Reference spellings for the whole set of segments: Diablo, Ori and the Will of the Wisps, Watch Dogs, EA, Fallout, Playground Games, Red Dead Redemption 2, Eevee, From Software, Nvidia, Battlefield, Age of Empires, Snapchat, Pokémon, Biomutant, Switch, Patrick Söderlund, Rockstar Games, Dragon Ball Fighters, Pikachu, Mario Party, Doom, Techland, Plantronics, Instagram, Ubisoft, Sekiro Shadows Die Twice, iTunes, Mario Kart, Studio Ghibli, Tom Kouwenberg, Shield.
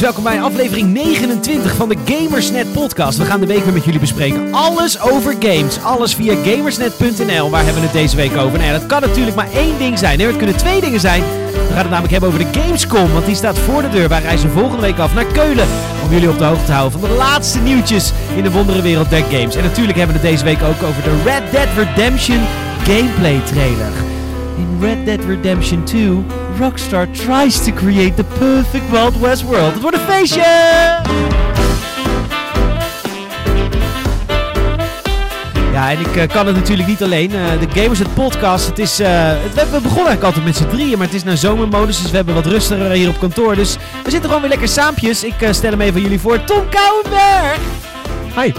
jongens, welkom bij aflevering 29 van de Gamersnet podcast. We gaan de week weer met jullie bespreken. Alles over games. Alles via gamersnet.nl. Waar hebben we het deze week over? Nou ja, dat kan natuurlijk maar één ding zijn. Nee, het kunnen twee dingen zijn. We gaan het namelijk hebben over de Gamescom, want die staat voor de deur. Wij reizen volgende week af naar Keulen om jullie op de hoogte te houden van de laatste nieuwtjes in de wonderenwereld der games. En natuurlijk hebben we het deze week ook over de Red Dead Redemption gameplay trailer. In Red Dead Redemption 2, Rockstar tries to create the perfect Wild West world. Het wordt een feestje! Ja, en ik kan het natuurlijk niet alleen. De Gamers, het podcast, het is... we begonnen eigenlijk altijd met z'n drieën, maar het is nou zomermodus, dus we hebben wat rustiger hier op kantoor. Dus we zitten gewoon weer lekker saampjes. Ik stel hem even aan jullie voor. Tom Kouwenberg! Hi.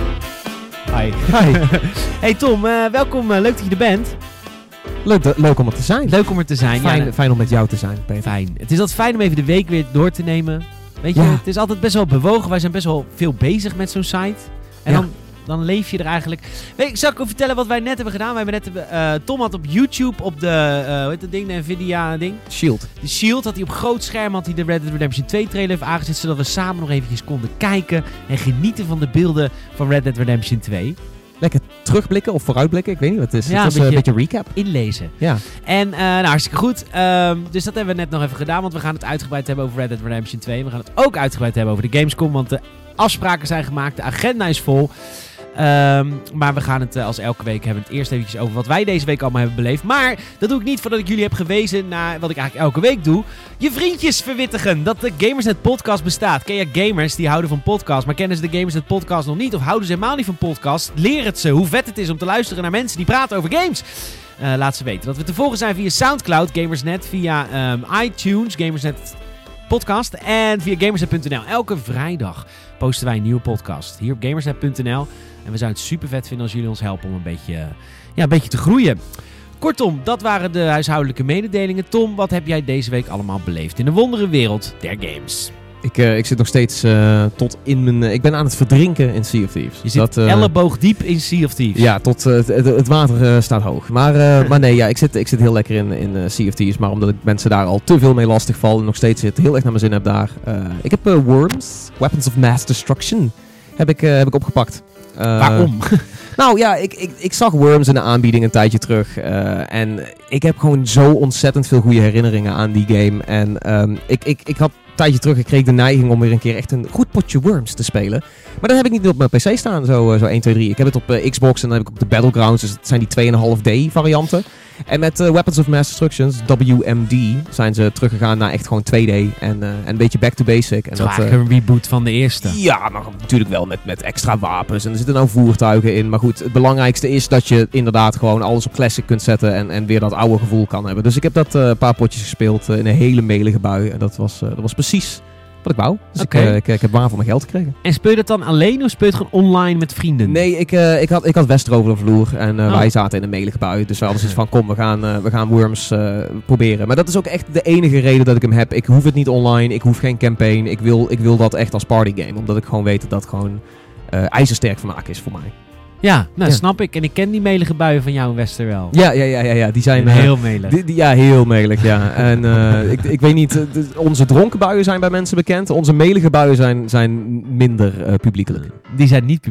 Hi. Hi. Hey Tom, welkom. Leuk dat je er bent. Leuk om er te zijn. Leuk om er te zijn, fijn, ja. Fijn om met jou te zijn, Peter. Fijn. Het is altijd fijn om even de week weer door te nemen. Weet je, het is altijd best wel bewogen. Wij zijn best wel veel bezig met zo'n site. En dan leef je er eigenlijk... Ik zal ook vertellen wat wij net hebben gedaan. Wij hebben net, Tom had op YouTube op de... hoe heet dat ding? De Nvidia ding? Shield. De Shield had hij op groot scherm had hij de Red Dead Redemption 2 trailer heeft aangezet. Zodat we samen nog eventjes konden kijken en genieten van de beelden van Red Dead Redemption 2. Lekker terugblikken of vooruitblikken. Ik weet niet wat het is. Ja, het was een beetje recap. Inlezen. Ja. En nou, hartstikke goed. Dus dat hebben we net nog even gedaan. Want we gaan het uitgebreid hebben over Red Dead Redemption 2. We gaan het ook uitgebreid hebben over de Gamescom. Want de afspraken zijn gemaakt. De agenda is vol. Maar we gaan het als elke week hebben het eerst eventjes over wat wij deze week allemaal hebben beleefd. Maar dat doe ik niet voordat ik jullie heb gewezen naar wat ik eigenlijk elke week doe. Je vriendjes verwittigen dat de Gamersnet podcast bestaat. Ken je gamers die houden van podcasts, maar kennen ze de Gamersnet podcast nog niet? Of houden ze helemaal niet van podcasts? Leer het ze hoe vet het is om te luisteren naar mensen die praten over games. Laat ze weten dat we te volgen zijn via Soundcloud, Gamersnet, via iTunes, Gamersnet podcast en via Gamersnet.nl. Elke vrijdag posten wij een nieuwe podcast hier op Gamersnet.nl. En we zouden het super vet vinden als jullie ons helpen om een beetje te groeien. Kortom, dat waren de huishoudelijke mededelingen. Tom, wat heb jij deze week allemaal beleefd in de wonderenwereld der games? Ik zit nog steeds tot in mijn... ik ben aan het verdrinken in Sea of Thieves. Je zit elleboogdiep in Sea of Thieves. Ja, tot het water staat hoog. Maar, maar nee, ja, ik zit heel lekker in Sea of Thieves. Maar omdat ik mensen daar al te veel mee lastig val en nog steeds heel erg naar mijn zin heb daar. Ik heb Worms, Weapons of Mass Destruction, heb ik opgepakt. Waarom? Nou ja, ik zag Worms in de aanbieding een tijdje terug. En ik heb gewoon zo ontzettend veel goede herinneringen aan die game. En ik had een tijdje terug gekregen de neiging om weer een keer echt een goed potje Worms te spelen. Maar dat heb ik niet op mijn PC staan, zo 1, 2, 3. Ik heb het op Xbox en dan heb ik op de Battlegrounds. Dus dat zijn die 2,5D varianten. En met Weapons of Mass Destruction, WMD, zijn ze teruggegaan naar echt gewoon 2D en een beetje back to basic. Het is eigenlijk een reboot van de eerste. Ja, maar natuurlijk wel met extra wapens en er zitten nou voertuigen in. Maar goed, het belangrijkste is dat je inderdaad gewoon alles op classic kunt zetten en weer dat oude gevoel kan hebben. Dus ik heb dat een paar potjes gespeeld in een hele melige bui en dat was precies wat ik wou. Dus okay. Ik heb waar voor mijn geld gekregen. En speel je dat dan alleen of speel je het gewoon online met vrienden? Nee, ik had Wester over de vloer en wij zaten in een melige bui. Dus we hadden zoiets van, kom, we gaan Worms proberen. Maar dat is ook echt de enige reden dat ik hem heb. Ik hoef het niet online, ik hoef geen campaign. Ik wil dat echt als partygame, omdat ik gewoon weet dat gewoon ijzersterk vermaak is voor mij. Ja, nou snap ik. En ik ken die melige buien van jou in Wester wel. Ja. Die zijn... heel melig. Heel melig, ja. En ik weet niet, onze dronken buien zijn bij mensen bekend. Onze melige buien zijn minder publiekelijk. Die zijn niet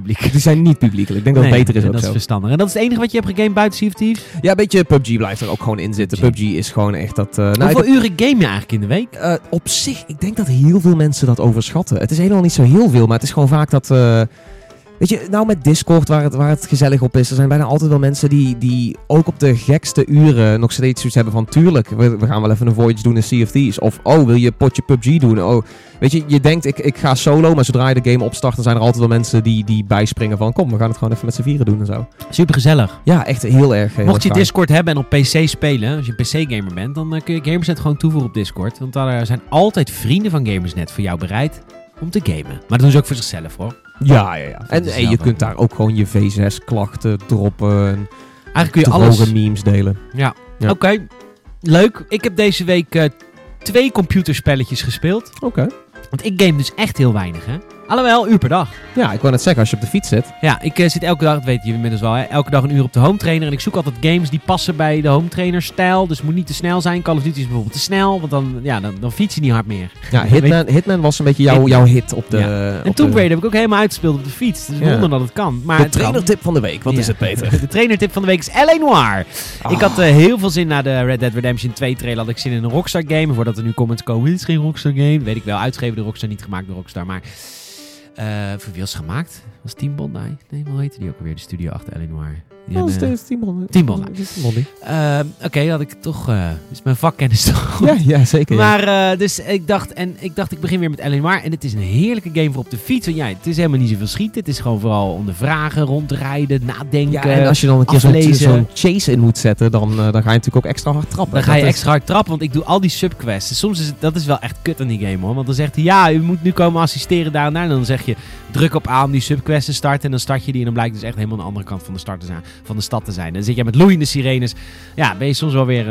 publiekelijk. Ik denk dat het beter is ook zo. Dat is verstandig. En dat is het enige wat je hebt gegamed buiten Sea of Thieves? Ja, een beetje PUBG blijft er ook gewoon in zitten. PUBG is gewoon echt dat... Hoeveel uren game je eigenlijk in de week? Op zich, ik denk dat heel veel mensen dat overschatten. Het is helemaal niet zo heel veel, maar het is gewoon vaak dat... weet je, nou met Discord, waar het gezellig op is, er zijn bijna altijd wel mensen die ook op de gekste uren nog steeds zoiets hebben van tuurlijk, we gaan wel even een voyage doen in Sea of Thieves. Of, oh, wil je een potje PUBG doen? Oh, weet je, je denkt, ik ga solo, maar zodra je de game opstart, dan zijn er altijd wel mensen die bijspringen van, kom, we gaan het gewoon even met z'n vieren doen en zo. Supergezellig. Ja, echt heel erg. Mocht je Discord hebben en op PC spelen, als je een PC-gamer bent, dan kun je Gamersnet gewoon toevoegen op Discord. Want daar zijn altijd vrienden van Gamersnet voor jou bereid om te gamen. Maar dat doen ze ook voor zichzelf, hoor. Ja. En je kunt daar ook gewoon je V6-klachten droppen. Eigenlijk kun je alles. Memes delen. Ja. Oké. Leuk. Ik heb deze week 2 computerspelletjes gespeeld. Oké. Want ik game dus echt heel weinig, hè. Alhoewel, uur per dag. Ja, ik wou net zeggen, als je op de fiets zit. Ja, ik zit elke dag, dat weten jullie inmiddels wel, hè, elke dag een uur op de home trainer. En ik zoek altijd games die passen bij de home trainer stijl. Dus het moet niet te snel zijn. Call of Duty is bijvoorbeeld te snel, want dan fiets je niet hard meer. Ja, Hitman was een beetje jouw hit op de... Ja. En Tomb Raider heb ik ook helemaal uitgespeeld op de fiets. Dus wonder dat het kan. Maar de trainertip van de week, wat is het, Peter? De trainertip van de week is L.A. Noire. Oh. Ik had heel veel zin na de Red Dead Redemption 2 trailer. Had ik zin in een Rockstar game. Voordat er nu comments komen, dit is geen Rockstar game. Weet ik wel, uitgegeven door Rockstar, niet gemaakt door Rockstar, maar... Voor wie was het gemaakt? Was Team Bandai? Nee, hoe heette die ook alweer? De studio achter L.A. Noire. Team Bandai. Oké, dat ik toch... is mijn vakkennis toch goed? Ja, zeker. Maar dus ik dacht, ik begin weer met L.A. Noire. En het is een heerlijke game voor op de fiets. Want ja, het is helemaal niet zoveel schieten. Het is gewoon vooral ondervragen, rondrijden, nadenken. Ja, en als je dan een keer zo'n chase in moet zetten, dan ga je natuurlijk ook extra hard trappen. Extra hard trappen, want ik doe al die subquests. En soms is dat is wel echt kut aan die game, hoor. Want dan zegt hij, ja, u moet nu komen assisteren daar en daar. En dan zeg je, druk op A om die subquests te starten. En dan start je die en dan blijkt dus echt helemaal aan de andere kant van de start te zijn. Van de stad te zijn. Dan zit je met loeiende sirenes. Ja, ben je soms wel weer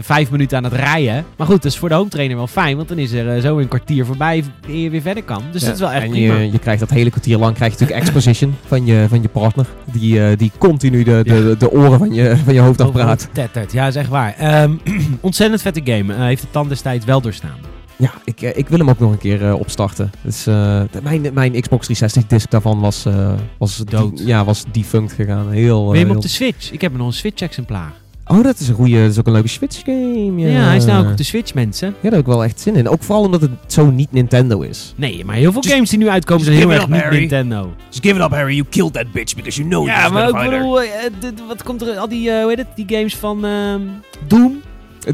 5 minuten aan het rijden. Maar goed, dat is voor de home trainer wel fijn. Want dan is er zo een kwartier voorbij en je weer verder kan. Dus dat is wel echt prima. Je krijgt dat hele kwartier lang natuurlijk exposition van je partner. Die continu de oren van je hoofd afpraat. Tettert, ja, dat is echt waar. Ontzettend vette game. Heeft de tand destijds wel doorstaan. Ja, ik wil hem ook nog een keer opstarten. Dus, mijn Xbox 360-disc daarvan was dood. Was defunct gegaan. Wil je hem op de Switch? Ik heb nog een Switch-exemplaar. Oh, dat is een goeie. Dat is ook een leuke Switch-game. Ja, hij is nou ook op de Switch, mensen. Ja, daar heb ik wel echt zin in. Ook vooral omdat het zo niet Nintendo is. Nee, maar heel veel games die nu uitkomen zijn heel erg niet Nintendo. Just give it up, Harry. You killed that bitch because you know it. Ja, maar ik bedoel, wat komt er... Al die, hoe heet het? Die games van Doom...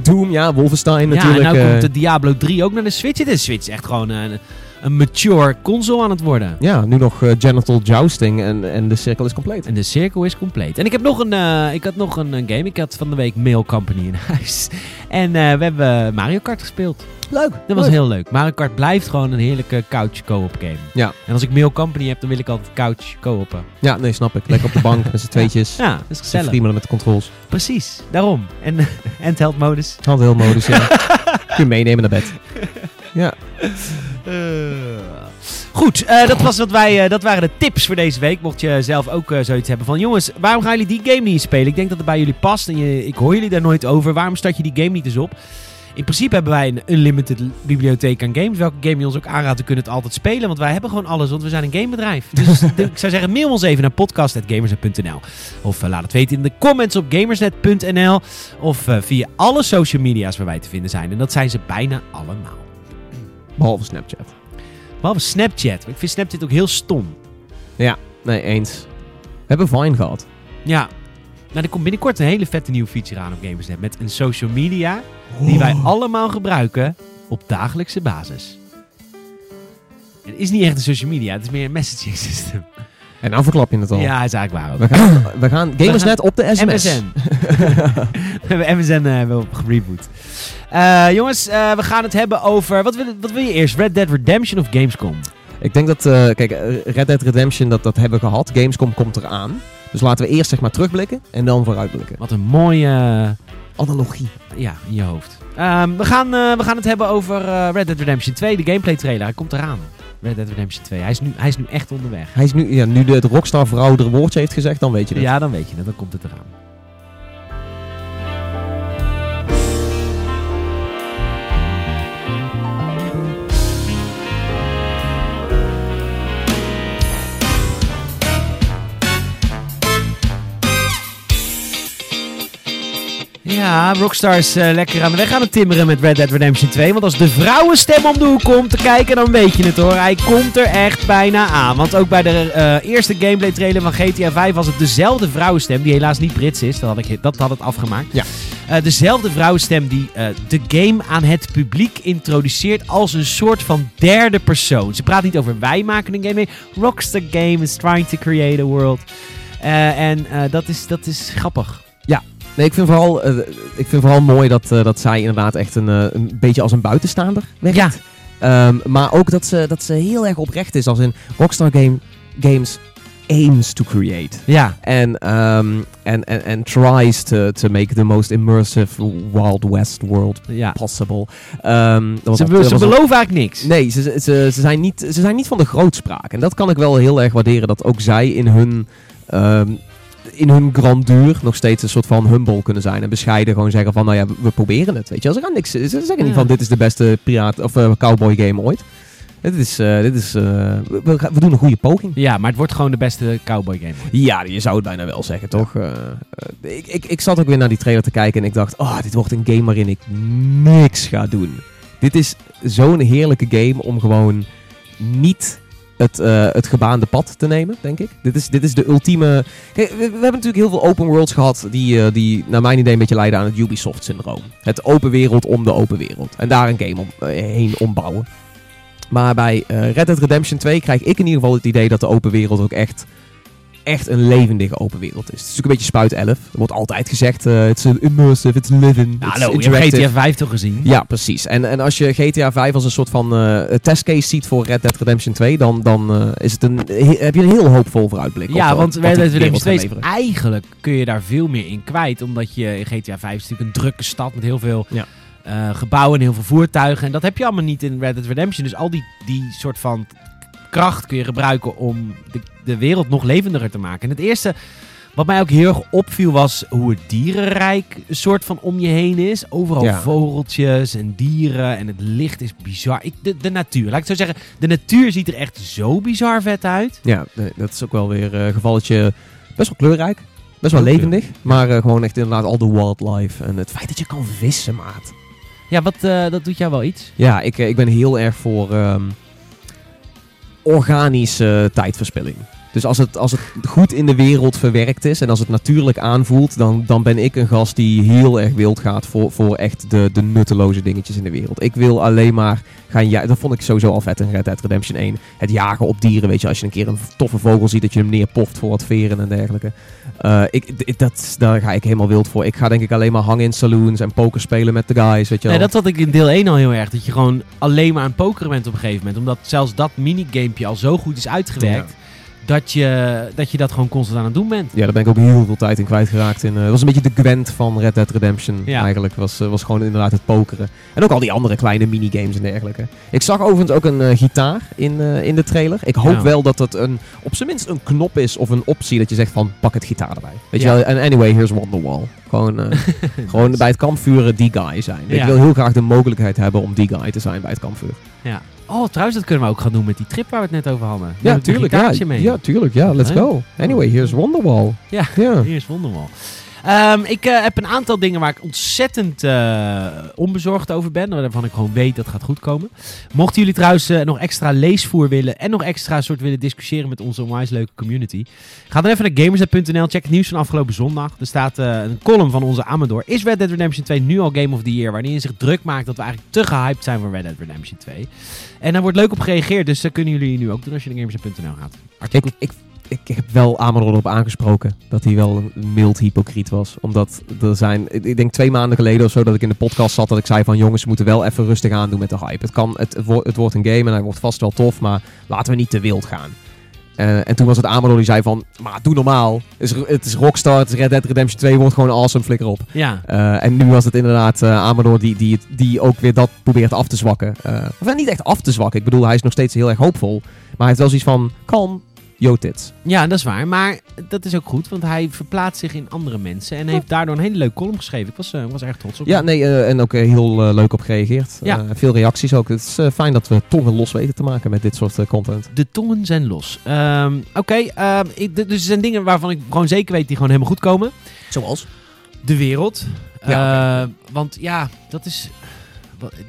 Doom, ja, Wolfenstein natuurlijk. Ja, en nu komt de Diablo 3 ook naar de Switch. Het is Switch echt gewoon een mature console aan het worden. Ja, nu nog genital jousting en de cirkel is compleet. En de cirkel is compleet. En ik heb nog een game. Ik had van de week Mail Company in huis. En we hebben Mario Kart gespeeld. Leuk. Dat was heel leuk. Mario Kart blijft gewoon een heerlijke couch co-op game. Ja. En als ik Mail Company heb, dan wil ik altijd couch co-oppen. Ja, nee, snap ik. Lekker op de bank met z'n tweetjes. Ja, dat is gezellig. Prima met de controls. Precies, daarom. En handheld modus. Handheld modus, ja. Kun je meenemen naar bed. Ja. Goed, dat waren de tips voor deze week. Mocht je zelf ook zoiets hebben van... Jongens, waarom gaan jullie die game niet spelen? Ik denk dat het bij jullie past en ik hoor jullie daar nooit over. Waarom start je die game niet eens op? In principe hebben wij een unlimited bibliotheek aan games. Welke game je ons ook aanraadt, we kunnen het altijd spelen. Want wij hebben gewoon alles, want we zijn een gamebedrijf. Dus ik zou zeggen, mail ons even naar podcast.gamersnet.nl. Of laat het weten in de comments op gamersnet.nl. Of via alle social media's waar wij te vinden zijn. En dat zijn ze bijna allemaal. Behalve Snapchat. Ik vind Snapchat ook heel stom. Ja, nee, eens. We hebben Vine gehad. Ja. Nou, er komt binnenkort een hele vette nieuwe feature aan op Gamersnet. Met een social media die wij allemaal gebruiken op dagelijkse basis. Het is niet echt een social media, het is meer een messaging system. En nou verklap je het al. Ja, is eigenlijk waar ook. We gaan Gamersnet op de SMS. MSN. We hebben MSN wel gereboot. Jongens, we gaan het hebben over... Wat wil je eerst? Red Dead Redemption of Gamescom? Ik denk dat... Red Dead Redemption, dat hebben we gehad. Gamescom komt eraan. Dus laten we eerst zeg maar terugblikken en dan vooruitblikken. Wat een mooie... analogie. Ja, in je hoofd. We gaan het hebben over Red Dead Redemption 2. De gameplay trailer. Hij komt eraan. Red Dead Redemption 2. Hij is nu echt onderweg. Hij is nu... Ja, nu de Rockstar vrouw er woordje heeft gezegd, dan weet je het. Ja, dan weet je het. Dan komt het eraan. Ja, Rockstar is lekker aan de weg aan het timmeren met Red Dead Redemption 2. Want als de vrouwenstem om de hoek komt te kijken, dan weet je het hoor. Hij komt er echt bijna aan. Want ook bij de eerste gameplay trailer van GTA 5 was het dezelfde vrouwenstem, die helaas niet Brits is. Dat had het afgemaakt. Ja. Dezelfde vrouwenstem die de game aan het publiek introduceert als een soort van derde persoon. Ze praat niet over wij maken een game mee. Rockstar Games is trying to create a world. Dat is grappig. Ja. Nee, ik vind vooral mooi dat zij inderdaad echt een beetje als een buitenstaander werkt. Ja. Maar ook dat ze heel erg oprecht is. Als in Rockstar Games aims to create. Yeah. And tries to make the most immersive Wild West world possible. Ze beloven vaak niks. Nee, ze zijn niet van de grootspraak. En dat kan ik wel heel erg waarderen. Dat ook zij in hun grandeur nog steeds een soort van humble kunnen zijn. En bescheiden gewoon zeggen van, nou ja, we proberen het. Weet je, ze zeggen niet van, dit is de beste piraat of cowboy game ooit. We doen een goede poging. Ja, maar het wordt gewoon de beste cowboy game. Ja, je zou het bijna wel zeggen, toch? Ik zat ook weer naar die trailer te kijken en ik dacht, dit wordt een game waarin ik niks ga doen. Dit is zo'n heerlijke game om gewoon niet het gebaande pad te nemen, denk ik. Dit is de ultieme... Kijk, we hebben natuurlijk heel veel open worlds gehad die naar mijn idee een beetje leiden aan het Ubisoft-syndroom. Het open wereld om de open wereld. En daar een game heen ombouwen. Maar bij Red Dead Redemption 2 krijg ik in ieder geval het idee dat de open wereld ook echt een levendige open wereld is. Het is natuurlijk een beetje spuit 11. Er wordt altijd gezegd, it's immersive, it's living, it's interactive. Je hebt GTA 5 toch gezien? Ja, precies. En als je GTA 5 als een soort van testcase ziet voor Red Dead Redemption 2, dan is het heb je een heel hoopvol vooruitblik. Ja, want Red Dead Redemption 2 eigenlijk kun je daar veel meer in kwijt, omdat je in GTA 5 is natuurlijk een drukke stad met heel veel... Ja. Gebouwen en heel veel voertuigen. En dat heb je allemaal niet in Red Dead Redemption. Dus al die soort van kracht kun je gebruiken om de wereld nog levendiger te maken. En het eerste wat mij ook heel erg opviel was hoe het dierenrijk een soort van om je heen is. Overal vogeltjes en dieren en het licht is bizar. De natuur, laat ik het zo zeggen. De natuur ziet er echt zo bizar vet uit. Ja, dat is ook wel weer een gevalletje best wel kleurrijk. Best wel levendig. Maar gewoon echt inderdaad al de wildlife en het feit dat je kan vissen, maat. Ja, dat doet jou wel iets. Ja, ik ben heel erg voor organische tijdverspilling. Dus als het goed in de wereld verwerkt is en als het natuurlijk aanvoelt, dan ben ik een gast die heel erg wild gaat voor echt de nutteloze dingetjes in de wereld. Ik wil alleen maar gaan jagen. Dat vond ik sowieso al vet in Red Dead Redemption 1. Het jagen op dieren, weet je. Als je een keer een toffe vogel ziet, dat je hem neerpoft voor wat veren en dergelijke. Daar ga ik helemaal wild voor. Ik ga denk ik alleen maar hangen in saloons en poker spelen met de guys, weet je wel. Nee, dat had ik in deel 1 al heel erg. Dat je gewoon alleen maar aan pokeren bent op een gegeven moment. Omdat zelfs dat minigamepje al zo goed is uitgewerkt. Ja. Dat je dat gewoon constant aan het doen bent. Ja, daar ben ik ook heel veel tijd in kwijtgeraakt. Het was een beetje de Gwent van Red Dead Redemption eigenlijk. Was gewoon inderdaad het pokeren. En ook al die andere kleine minigames en dergelijke. Ik zag overigens ook een gitaar in de trailer. Ik hoop wel dat het op zijn minst een knop is of een optie dat je zegt van pak het gitaar erbij. Weet je wel, en anyway, here's Wonderwall. Gewoon bij het kampvuren die guy zijn. Ik wil heel graag de mogelijkheid hebben om die guy te zijn bij het kampvuur. Ja. Oh, trouwens, dat kunnen we ook gaan doen met die trip waar we het net over hadden. Ja, tuurlijk. Let's go. Anyway, here's Wonderwall. Ja, here's Wonderwall. Ik heb een aantal dingen waar ik ontzettend onbezorgd over ben. Waarvan ik gewoon weet dat gaat goed komen. Mochten jullie trouwens nog extra leesvoer willen en nog extra soort willen discussiëren met onze onwijs leuke community, ga dan even naar Gamersnet.nl. Check het nieuws van afgelopen zondag. Er staat een column van onze Amador. Is Red Dead Redemption 2 nu al Game of the Year? Waarin je zich druk maakt dat we eigenlijk te gehyped zijn voor Red Dead Redemption 2. En daar wordt leuk op gereageerd. Dus dat kunnen jullie nu ook doen als je naar Gamersnet.nl gaat. Artikel... Ik heb wel Amador erop aangesproken dat hij wel een mild hypocriet was. Omdat er zijn, ik denk 2 maanden geleden of zo, dat ik in de podcast zat. Dat ik zei van jongens, we moeten wel even rustig aandoen met de hype. Het wordt een game en hij wordt vast wel tof, maar laten we niet te wild gaan. En toen was het Amador die zei van, maar doe normaal. Het is Rockstar, het is Red Dead Redemption 2, wordt gewoon awesome, flikker op. Ja. En nu was het inderdaad Amador die ook weer dat probeert af te zwakken. Of niet echt af te zwakken, ik bedoel, hij is nog steeds heel erg hoopvol. Maar hij heeft wel zoiets van, kalm. Yo, tits. Ja, dat is waar. Maar dat is ook goed, want hij verplaatst zich in andere mensen en heeft daardoor een hele leuke column geschreven. Ik was erg trots op. Ja, nee, en ook heel leuk op gereageerd. Ja. Veel reacties ook. Het is fijn dat we tongen los weten te maken met dit soort content. De tongen zijn los. Dus er zijn dingen waarvan ik gewoon zeker weet die gewoon helemaal goed komen. Zoals? De wereld. Ja, want ja,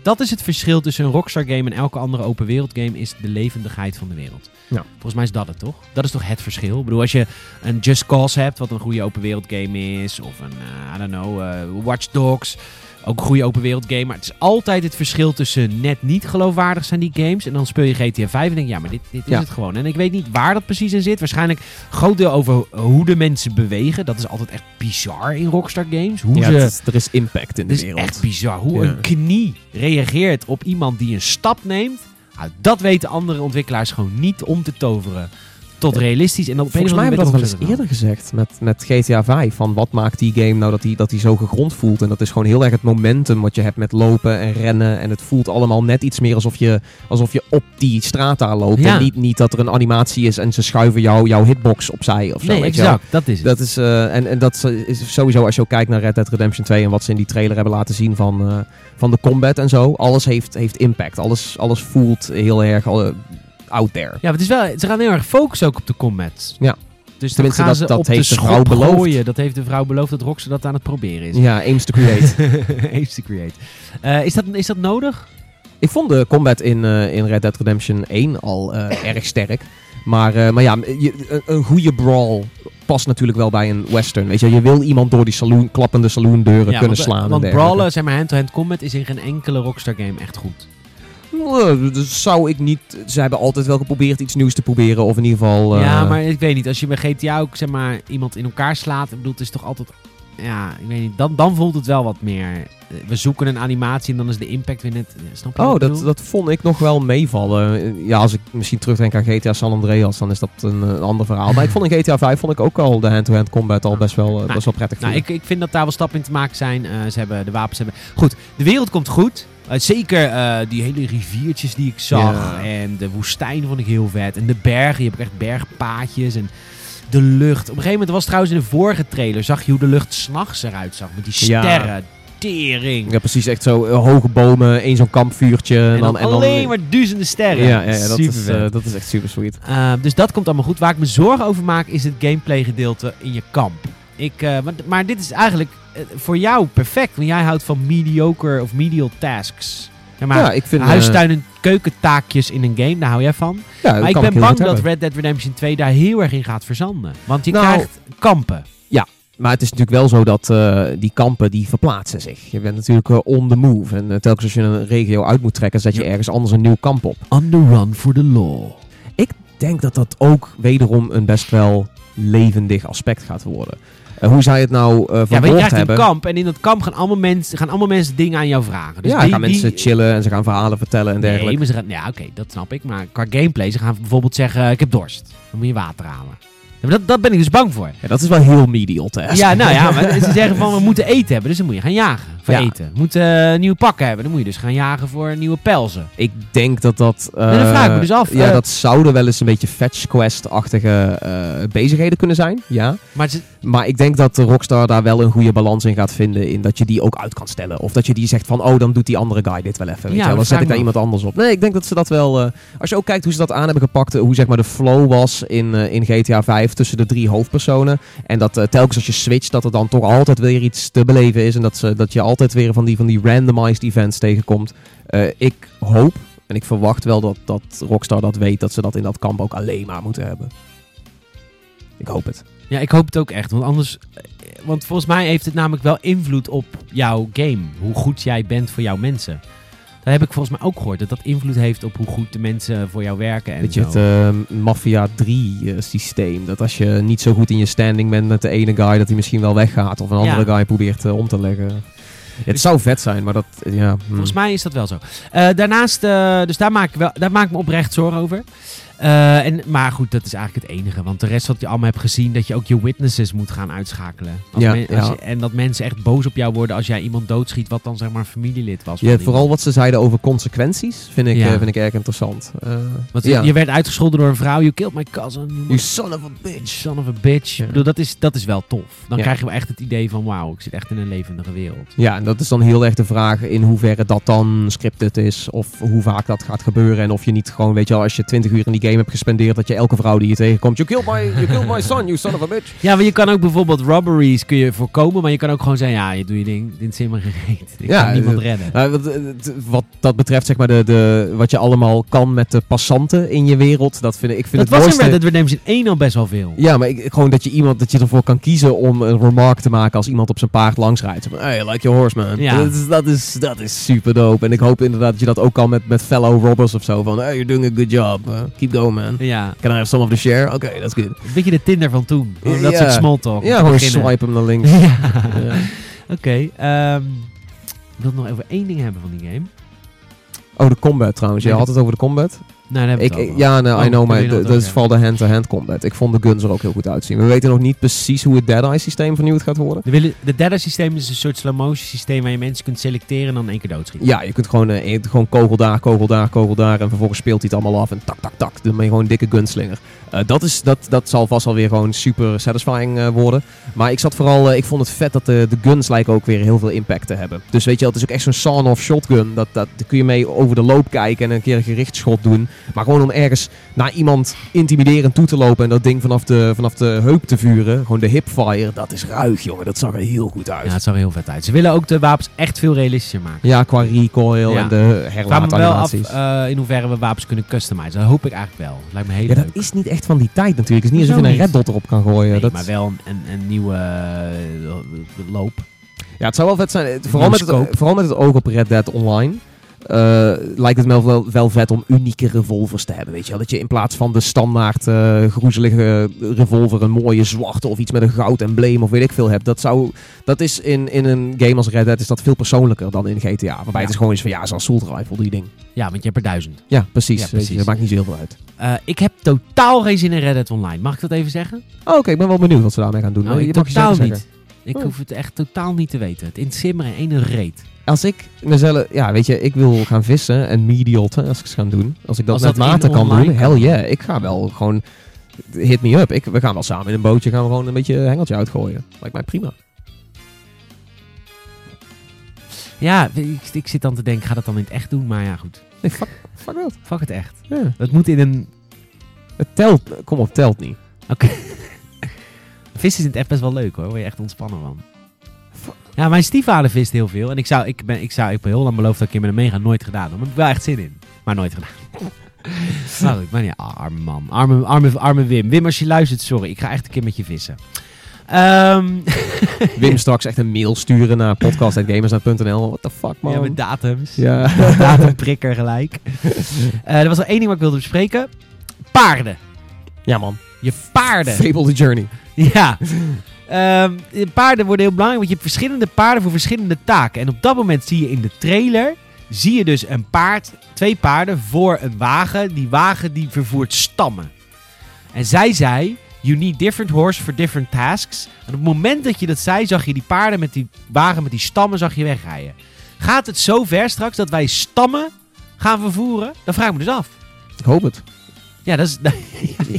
dat is het verschil tussen een Rockstar game en elke andere open wereld game, is de levendigheid van de wereld. Ja. Volgens mij is dat het toch? Dat is toch het verschil? Ik bedoel, als je een Just Cause hebt, wat een goede open wereld game is, of een, Watch Dogs, ook een goede open wereld game, maar het is altijd het verschil tussen net niet geloofwaardig zijn die games, en dan speel je GTA 5 en denk ja, maar dit is het gewoon. En ik weet niet waar dat precies in zit. Waarschijnlijk een groot deel over hoe de mensen bewegen. Dat is altijd echt bizar in Rockstar games. Er is impact in de wereld. Het is echt bizar. Hoe een knie reageert op iemand die een stap neemt. Nou, dat weten andere ontwikkelaars gewoon niet om te toveren tot realistisch. En volgens mij hebben we dat wel eens eerder gezegd met GTA 5. Van wat maakt die game nou dat die zo gegrond voelt. En dat is gewoon heel erg het momentum wat je hebt met lopen en rennen. En het voelt allemaal net iets meer alsof je op die strata loopt. Ja. En niet dat er een animatie is en ze schuiven jouw hitbox opzij of zo. Nee, exact. Dat is het. Dat is, en dat is sowieso als je ook kijkt naar Red Dead Redemption 2 en wat ze in die trailer hebben laten zien van de combat en zo. Alles heeft impact. Alles voelt heel erg... out there. Ja, het is wel, ze gaan heel erg focussen ook op de combat. Ja. Dus dan gaan ze op de schop gooien. Dat heeft de vrouw beloofd dat Rockstar dat aan het proberen is. Ja, aims to create. Is dat nodig? Ik vond de combat in Red Dead Redemption 1 al erg sterk. Maar ja, een goede brawl past natuurlijk wel bij een western. Weet je wil iemand door die klappende saloondeuren kunnen slaan. Want brawlen, zeg maar hand-to-hand combat, is in geen enkele Rockstar game echt goed. Dat zou ik niet... Ze hebben altijd wel geprobeerd iets nieuws te proberen. Of in ieder geval... Ja, maar ik weet niet. Als je bij GTA ook, zeg maar, iemand in elkaar slaat... Ik bedoel, het is toch altijd... Ja, ik weet niet. Dan voelt het wel wat meer... We zoeken een animatie en dan is de impact weer net... Snap je dat vond ik nog wel meevallen. Ja, als ik misschien terugdenk aan GTA San Andreas... dan is dat een ander verhaal. Maar ik vond in GTA 5 vond ik ook al de hand-to-hand combat al best wel prettig. Nou, ik vind dat daar wel stappen in te maken zijn. Ze hebben de wapens... Goed, de wereld komt goed... Zeker die hele riviertjes die ik zag. Ja. En de woestijn vond ik heel vet. En de bergen. Je hebt echt bergpaadjes. En de lucht. Op een gegeven moment was trouwens in de vorige trailer... zag je hoe de lucht 's nachts eruit zag. Met die sterren. Ja. Tering. Ja, precies. Echt zo hoge bomen. Één zo'n kampvuurtje. En dan alleen maar duizenden sterren. Ja, dat is echt super sweet. Dus dat komt allemaal goed. Waar ik me zorgen over maak... is het gameplay gedeelte in je kamp. Maar dit is eigenlijk... voor jou perfect, want jij houdt van mediocre of medial tasks. Ja, maar ik vind huistuin en keukentaakjes in een game, daar hou jij van. Ja, maar ik ben bang dat Red Dead Redemption 2 daar heel erg in gaat verzanden. Want je krijgt kampen. Ja, maar het is natuurlijk wel zo dat die kampen, die verplaatsen zich. Je bent natuurlijk on the move. En telkens als je een regio uit moet trekken, zet je ergens anders een nieuw kamp op. On the run for the law. Ik denk dat dat ook wederom een best wel levendig aspect gaat worden. Hoe zou je het nou verwoord hebben? Ja, je krijgt een kamp en in dat kamp gaan allemaal mensen dingen aan jou vragen. Dus mensen chillen en ze gaan verhalen vertellen en dergelijke. Maar ze gaan, dat snap ik. Maar qua gameplay, ze gaan bijvoorbeeld zeggen, ik heb dorst. Dan moet je water halen. Dat ben ik dus bang voor. Ja, dat is wel heel medial test. Ja, nou ja, maar ze zeggen van, we moeten eten hebben, dus dan moet je gaan jagen voor eten. We moeten nieuwe pakken hebben, dan moet je dus gaan jagen voor nieuwe pelzen. Ik denk dat... en dan vraag ik me dus af. Ja, dat zouden wel eens een beetje fetch quest-achtige bezigheden kunnen zijn, ja. Maar ik denk dat Rockstar daar wel een goede balans in gaat vinden, in dat je die ook uit kan stellen. Of dat je die zegt van, dan doet die andere guy dit wel even. Weet je? Dan zet ik daar iemand anders op. Nee, ik denk dat ze dat wel... als je ook kijkt hoe ze dat aan hebben gepakt, hoe zeg maar de flow was in GTA 5. Tussen de 3 hoofdpersonen. En dat telkens als je switcht, dat er dan toch altijd weer iets te beleven is. En dat je altijd weer van die randomized events tegenkomt. Ik hoop en ik verwacht wel dat Rockstar dat weet. Dat ze dat in dat kamp ook alleen maar moeten hebben. Ik hoop het. Ja, ik hoop het ook echt. Want volgens mij heeft het namelijk wel invloed op jouw game. Hoe goed jij bent voor jouw mensen. Daar heb ik volgens mij ook gehoord. Dat invloed heeft op hoe goed de mensen voor jou werken. Weet je, het Mafia 3 systeem. Dat als je niet zo goed in je standing bent met de ene guy... dat hij misschien wel weggaat. Of een andere guy probeert om te leggen. Ja, het zou vet zijn, maar dat... Ja, volgens mij is dat wel zo. Daarnaast... dus daar maak ik me oprecht zorgen over. Maar goed, dat is eigenlijk het enige. Want de rest wat je allemaal hebt gezien... dat je ook je witnesses moet gaan uitschakelen. En dat mensen echt boos op jou worden... als jij iemand doodschiet wat dan zeg maar een familielid was. Ja, vooral wat ze zeiden over consequenties... vind ik erg interessant. Je werd uitgescholden door een vrouw... You killed my cousin. You son of a bitch. Son of a bitch. Ja. Ik bedoel, dat is wel tof. Dan krijg je wel echt het idee van... wauw, ik zit echt in een levendige wereld. Ja, en dat is dan heel erg de vraag... in hoeverre dat dan scripted is... of hoe vaak dat gaat gebeuren... en of je niet gewoon, weet je wel... als je 20 uur in die game heb gespendeerd dat je elke vrouw die je tegenkomt... You killed my son, you son of a bitch. Ja, maar je kan ook bijvoorbeeld robberies kun je voorkomen... maar je kan ook gewoon zeggen... ja, je doet je ding, dit is helemaal gereed. Ik kan niemand redden. Wat dat betreft, zeg maar, wat je allemaal kan met de passanten in je wereld... Dat was in Red Dead Redemption 1 al best wel veel. Ja, maar gewoon dat je ervoor kan kiezen om een remark te maken... als iemand op zijn paard langsrijdt. Hey, like your horse, man. Ja. Dat is super dope. En ik hoop inderdaad dat je dat ook kan met fellow robbers of zo. Van, hey, you're doing a good job. Keep go, man. Ja. Can I have some of the share? Oké, that's good. Een beetje de Tinder van toen. Dat soort small talk. Ja, gewoon swipe hem naar links. Ja. Oké. Ik wil nog even één ding hebben van die game. Oh, de combat trouwens. Je had het over de combat. Nee, dat is vooral de hand-to-hand combat. Ik vond de guns er ook heel goed uitzien. We weten nog niet precies hoe het Dead Eye systeem vernieuwd gaat worden. De Dead Eye systeem is een soort slow motion systeem waar je mensen kunt selecteren en dan één keer doodschieten. Ja, je kunt gewoon kogel daar en vervolgens speelt hij het allemaal af en tak. Dan ben je gewoon een dikke gunslinger. Dat zal vast alweer gewoon super satisfying worden. Maar ik zat vooral, ik vond het vet dat de guns lijken ook weer heel veel impact te hebben. Dus weet je, het is ook echt zo'n sawn-off shotgun. Dat kun je mee over de loop kijken en een keer een gericht schot doen. Maar gewoon om ergens naar iemand intimiderend toe te lopen en dat ding vanaf de heup te vuren. Gewoon de hipfire, dat is ruig, jongen. Dat zag er heel goed uit. Ja, het zag er heel vet uit. Ze willen ook de wapens echt veel realistischer maken. Ja, qua recoil en de herlaatanimaties. Ik vraag me wel af in hoeverre we wapens kunnen customizen. Dat hoop ik eigenlijk wel. Lijkt me heel leuk. Dat is niet echt van die tijd natuurlijk. Het is niet alsof je een red dot erop kan gooien. Nee, dat maar wel een nieuwe loop. Ja, het zou wel vet zijn. Vooral met het oog op Red Dead Online. Lijkt het me wel vet om unieke revolvers te hebben, weet je wel. Dat je in plaats van de standaard groezelige revolver een mooie zwarte of iets met een goud embleem of weet ik veel hebt. Dat is in een game als Red Dead is dat veel persoonlijker dan in GTA. Waarbij het is gewoon eens van zo'n assault rifle, die ding. Ja, want je hebt er 1000. Ja, precies. Ja, precies. Dat maakt niet zo heel veel uit. Ik heb totaal geen zin in Red Dead Online. Mag ik dat even zeggen? Oké, ik ben wel benieuwd wat ze daarmee gaan doen. Nou, totaal niet. Ik hoef het echt totaal niet te weten. Het interesseert me geen ene reet. Als ik mezelf, ik wil gaan vissen en mediotten als ik het ga doen. Als ik dat met maten kan doen, hell yeah. Ik ga wel gewoon, hit me up. We gaan wel samen in een bootje, gaan we gewoon een beetje hengeltje uitgooien. Lijkt mij prima. Ja, ik zit dan te denken, ga dat dan in het echt doen? Maar ja, goed. Nee, fuck dat. Fuck het echt. Yeah. Het moet in een... Het telt, kom op, telt niet. Oké. Vissen is in het echt best wel leuk hoor, word je echt ontspannen van. Ja, mijn stiefvader vist heel veel. En ik ben heel lang beloofd dat ik hier met hem mee ga. Nooit gedaan. Daar heb ik wel echt zin in. Maar nooit gedaan. Nou goed, maar ja, arme man. Arme Wim. Wim, als je luistert, sorry. Ik ga echt een keer met je vissen. Wim straks echt een mail sturen naar podcast.gamersnet.nl. What the fuck, man. Ja, met datums. Ja. Datumprikker gelijk. Er was al één ding wat ik wilde bespreken. Paarden. Ja, man. Je paarden. Fable the Journey. Ja. Paarden worden heel belangrijk, want je hebt verschillende paarden voor verschillende taken. En op dat moment zie je in de trailer, dus een paard, twee paarden voor een wagen. Die wagen die vervoert stammen. En zij zei, you need different horse for different tasks. En op het moment dat je dat zei, zag je die paarden met die wagen met die stammen zag je wegrijden. Gaat het zo ver straks dat wij stammen gaan vervoeren? Dan vraag ik me dus af. Ik hoop het. Ja, dat is...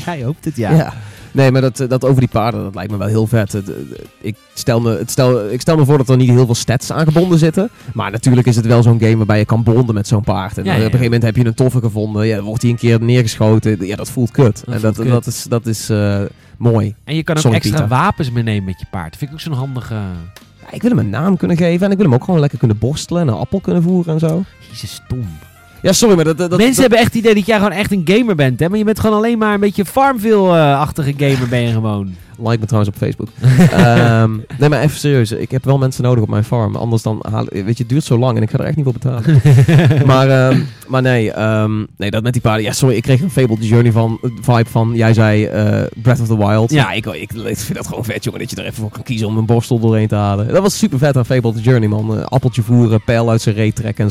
Jij hoopt het, ja. Nee, maar dat over die paarden, dat lijkt me wel heel vet. Ik stel me voor dat er niet heel veel stats aangebonden zitten. Maar natuurlijk is het wel zo'n game waarbij je kan bonden met zo'n paard. En op een gegeven moment heb je een toffe gevonden. Ja, dan wordt hij een keer neergeschoten. Ja, dat voelt kut. Dat voelt kut. Dat is mooi. En je kan ook extra wapens meenemen met je paard. Dat vind ik ook zo'n handige... Ja, ik wil hem een naam kunnen geven. En ik wil hem ook gewoon lekker kunnen borstelen. En een appel kunnen voeren en zo. Jezus, stom. Ja, sorry, maar mensen hebben echt het idee dat jij gewoon echt een gamer bent, hè? Maar je bent gewoon alleen maar een beetje Farmville-achtige gamer ben je gewoon. Like me trouwens op Facebook. Nee, maar even serieus. Ik heb wel mensen nodig op mijn farm. Anders dan... Weet je, het duurt zo lang en ik ga er echt niet voor betalen. maar nee, dat met die paarden... Ja, sorry, ik kreeg een Fable the Journey vibe van... Jij zei Breath of the Wild. Ja, ik vind dat gewoon vet, jongen. Dat je er even voor kan kiezen om een borstel doorheen te halen. Dat was super vet aan Fable the Journey, man. Appeltje voeren, pijl uit zijn reet trekken en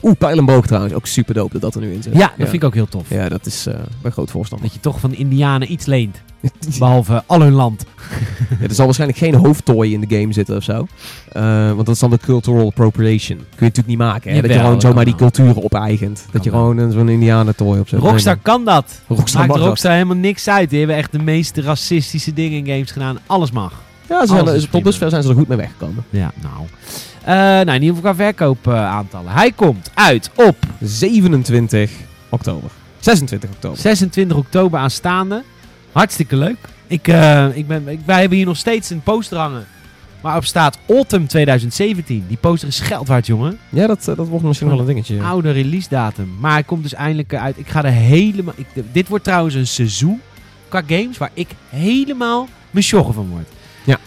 zo. Pijl en boog trouwens. Ook super dope dat er nu in zit. Ja, dat vind ik ook heel tof. Ja, dat is mijn groot voorstander. Dat je toch van de Indianen iets leent. Behalve al hun land. Ja, er zal waarschijnlijk geen hoofdtooi in de game zitten of zo. Want dat is dan de cultural appropriation. Kun je natuurlijk niet maken. Hè? Jawel, dat je gewoon zomaar die culturen opeigent. Dat je gewoon zo'n indianentooi op zet. Rockstar kan dat. Rockstar maakt helemaal niks uit. Die hebben echt de meest racistische dingen in games gedaan. Alles mag. Ja, tot dusver zijn ze er goed mee weggekomen. Ja, nou. Nou, in ieder geval qua verkoopaantallen. Hij komt uit op 26 oktober aanstaande. Hartstikke leuk. Wij hebben hier nog steeds een poster hangen. Waarop staat Autumn 2017. Die poster is geldwaard, jongen. Ja, dat wordt misschien wel een dingetje. Ja. Oude release datum. Maar hij komt dus eindelijk uit. Ik ga er helemaal... Dit wordt trouwens een seizoen qua games waar ik helemaal mijn sjoggen van word. Ja.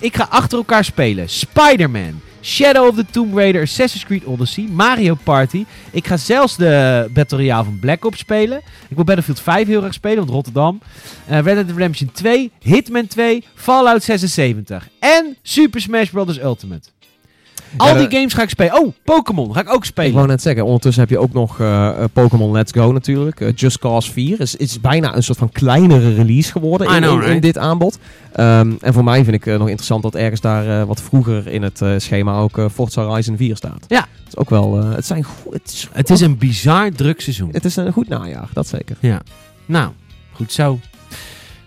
Ik ga achter elkaar spelen. Spider-Man, Shadow of the Tomb Raider, Assassin's Creed Odyssey, Mario Party. Ik ga zelfs de Battle Royale van Black Ops spelen. Ik wil Battlefield 5 heel graag spelen, want Rotterdam. Red Dead Redemption 2, Hitman 2, Fallout 76 en Super Smash Bros. Ultimate. Al die games ga ik spelen. Oh, Pokémon ga ik ook spelen. Ik wou net zeggen, ondertussen heb je ook nog Pokémon Let's Go natuurlijk. Just Cause 4 is bijna een soort van kleinere release geworden in dit aanbod. En voor mij vind ik nog interessant dat ergens daar wat vroeger in het schema ook Forza Horizon 4 staat. Ja. Het is ook wel... Het is een bizar druk seizoen. Het is een goed najaar, dat zeker. Ja. Nou, goed zo.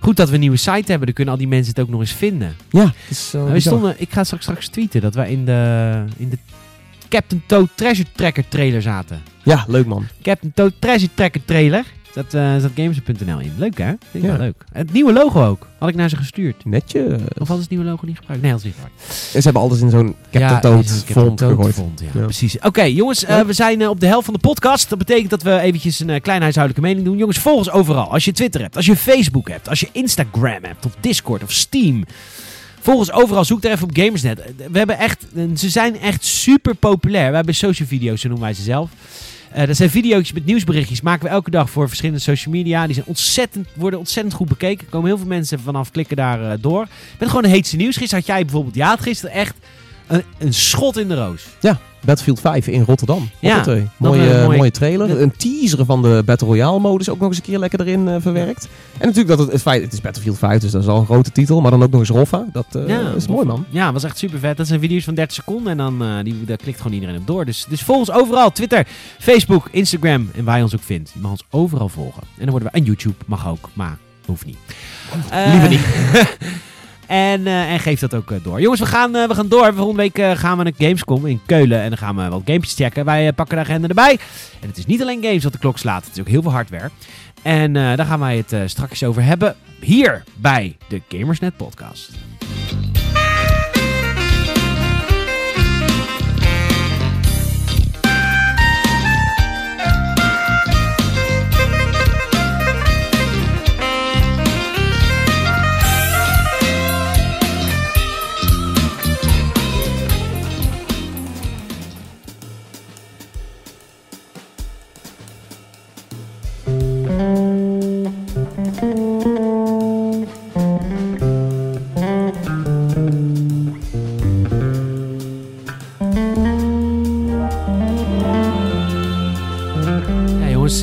Goed dat we een nieuwe site hebben. Dan kunnen al die mensen het ook nog eens vinden. Ja. Het is, ik ga straks tweeten dat wij in de Captain Toad Treasure Tracker trailer zaten. Ja, leuk man. Captain Toad Treasure Tracker trailer. Zat Gamersnet.nl in. Leuk hè? Vind ik wel leuk. Het nieuwe logo ook. Had ik naar ze gestuurd. Netjes. Of hadden ze het nieuwe logo niet gebruikt? Nee, hadden ze niet gebruikt. Ze hebben alles in zo'n Captain Toad font gegooid. Ja. Precies. Oké, jongens. We zijn op de helft van de podcast. Dat betekent dat we eventjes een klein huishoudelijke mening doen. Jongens, volg ons overal. Als je Twitter hebt, als je Facebook hebt, als je Instagram hebt, of Discord, of Steam. Volg ons overal. Zoek er even op Gamersnet. Ze zijn echt super populair. We hebben social video's, zo noemen wij ze zelf. Dat zijn video's met nieuwsberichtjes. Maken we elke dag voor verschillende social media. Die zijn worden ontzettend goed bekeken. Er komen heel veel mensen vanaf, klikken daar door. Met gewoon de heetste nieuws. Gisteren had jij bijvoorbeeld... Ja, gisteren echt een schot in de roos. Ja, Battlefield 5 in Rotterdam. Ja, mooie trailer. Een teaser van de Battle Royale modus ook nog eens een keer lekker erin verwerkt. En natuurlijk dat het feit... Het is Battlefield 5, dus dat is al een grote titel. Maar dan ook nog eens Roffa. Dat is mooi, man. Ja, was echt super vet. Dat zijn video's van 30 seconden. En dan daar klikt gewoon iedereen op door. Dus volg ons overal. Twitter, Facebook, Instagram. En waar je ons ook vindt. Je mag ons overal volgen. En YouTube mag ook. Maar hoeft niet. Liever niet. En geef dat ook door. Jongens, we gaan door. Volgende week gaan we naar Gamescom in Keulen. En dan gaan we wat gamepjes checken. Wij pakken de agenda erbij. En het is niet alleen games wat de klok slaat. Het is ook heel veel hardware. En daar gaan wij het straks over hebben. Hier bij de Gamersnet podcast.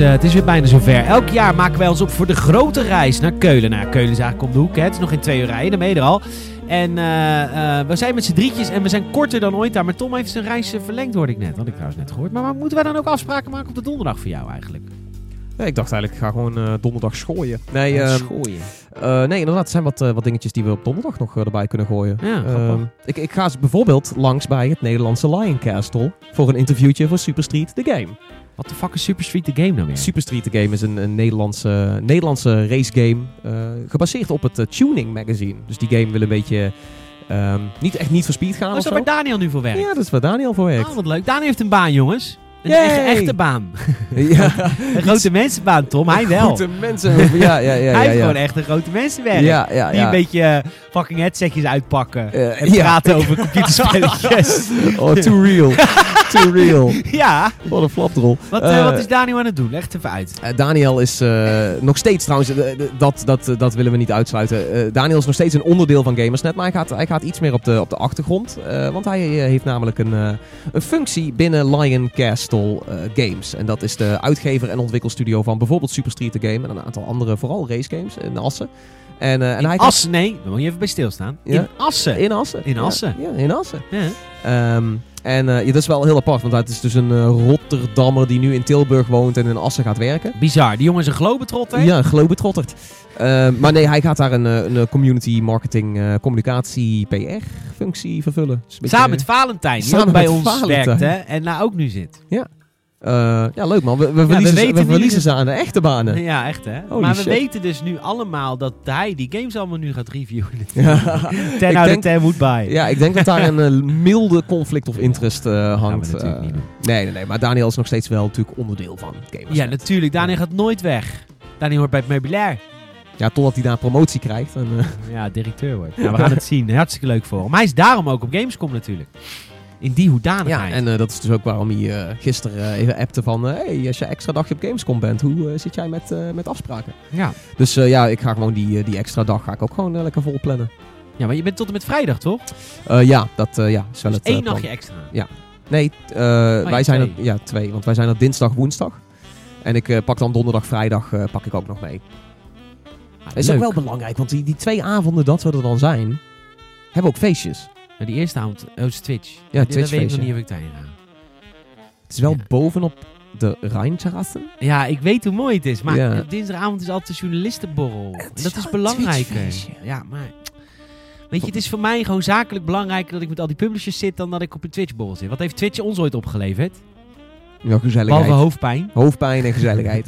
Het is weer bijna zover. Elk jaar maken wij ons op voor de grote reis naar Keulen. Nou, Keulen is eigenlijk om de hoek. Hè. Het is nog geen 2 uur rijden, dan ben je er al. En we zijn met z'n drietjes en we zijn korter dan ooit daar. Maar Tom heeft zijn reis verlengd, hoorde ik net. Had ik trouwens net gehoord. Maar moeten wij dan ook afspraken maken op de donderdag voor jou eigenlijk? Nee, ik dacht eigenlijk, ik ga gewoon donderdag schooien. Nee, schooien. Nee, inderdaad, er zijn wat dingetjes die we op donderdag nog erbij kunnen gooien. Ja, ik ga bijvoorbeeld langs bij het Nederlandse Lion Castle voor een interviewtje voor Super Street The Game. Wat de fuck is Super Street The Game nou weer? Super Street The Game is een Nederlandse racegame gebaseerd op het Tuning Magazine. Dus die game wil een beetje niet voor speed gaan. Is dat waar Daniel nu voor werkt? Ja, dat is waar Daniel voor werkt. Oh, wat leuk. Daniel heeft een baan, jongens. Een echte baan. Ja. Een grote mensenbaan, Tom. Hij wel. Grote mensen. Ja, hij heeft gewoon echt een grote mensenwerk. Ja. Die een beetje fucking headsetjes uitpakken. En praten over computerspelletjes. Oh, too real. Too real. Ja. Wat een flapdrol. Wat is Daniel aan het doen? Leg het even uit. Daniel is nog steeds trouwens... Dat willen we niet uitsluiten. Daniel is nog steeds een onderdeel van Gamersnet. Maar hij gaat iets meer op de achtergrond. Want hij heeft namelijk een functie binnen Lion Castle Games. En dat is de uitgever en ontwikkelstudio van bijvoorbeeld Super Street The Game en een aantal andere, vooral racegames in Assen. Daar moet je even bij stilstaan. Ja. In Assen. Ja, in Assen. Ja. Dat is wel heel apart, want het is dus een Rotterdammer die nu in Tilburg woont en in Assen gaat werken. Bizar, die jongen is een globetrotter. Ja, een globetrotterd. Maar nee, hij gaat daar een community marketing, communicatie, PR functie vervullen. Samen met Valentijn, die ook bij ons werkt hè, en daar ook nu zit. Ja. Leuk man. We verliezen ze aan de echte banen. Ja, echt hè. Holy shit. We weten dus nu allemaal dat hij die games allemaal nu gaat reviewen. Ja. ten moet bij. Ja, ik denk dat daar een milde conflict of interest hangt. Nee, maar Daniel is nog steeds wel natuurlijk onderdeel van Gamersnet. Ja, natuurlijk. Daniel gaat nooit weg. Daniel hoort bij het meubilair. Ja, totdat hij daar een promotie krijgt. En, ja, directeur wordt. Ja, we gaan het zien. Hartstikke leuk voor hem. Hij is daarom ook op Gamescom natuurlijk. In die hoedanigheid. Ja, en dat is dus ook waarom hij gisteren even appte van... hey, als je extra dagje op Gamescom bent, hoe zit jij met afspraken? Ja. Dus ik ga gewoon die extra dag ga ik ook gewoon lekker vol plannen. Ja, maar je bent tot en met vrijdag, toch? Ja, dat is wel dus het één nachtje extra? Ja. Nee, wij zijn er twee. Want wij zijn er dinsdag, woensdag. En ik pak dan donderdag, vrijdag pak ik ook nog mee. Ah, dat is ook wel belangrijk, want die twee avonden dat we er dan zijn, hebben ook feestjes. Nou, die eerste avond, is Twitch. Ja, Twitch feestje. Dat weet ik nog niet of ik daarin ga. Het is wel bovenop de Rijnterrassen. Ja, ik weet hoe mooi het is. Maar dinsdagavond is altijd de journalistenborrel. Dat is belangrijker. Ja, maar... Weet je, het is voor mij gewoon zakelijk belangrijker dat ik met al die publishers zit dan dat ik op een Twitch-borrel zit. Wat heeft Twitch ons ooit opgeleverd? Ja, gezelligheid. Behalve hoofdpijn. Hoofdpijn en gezelligheid.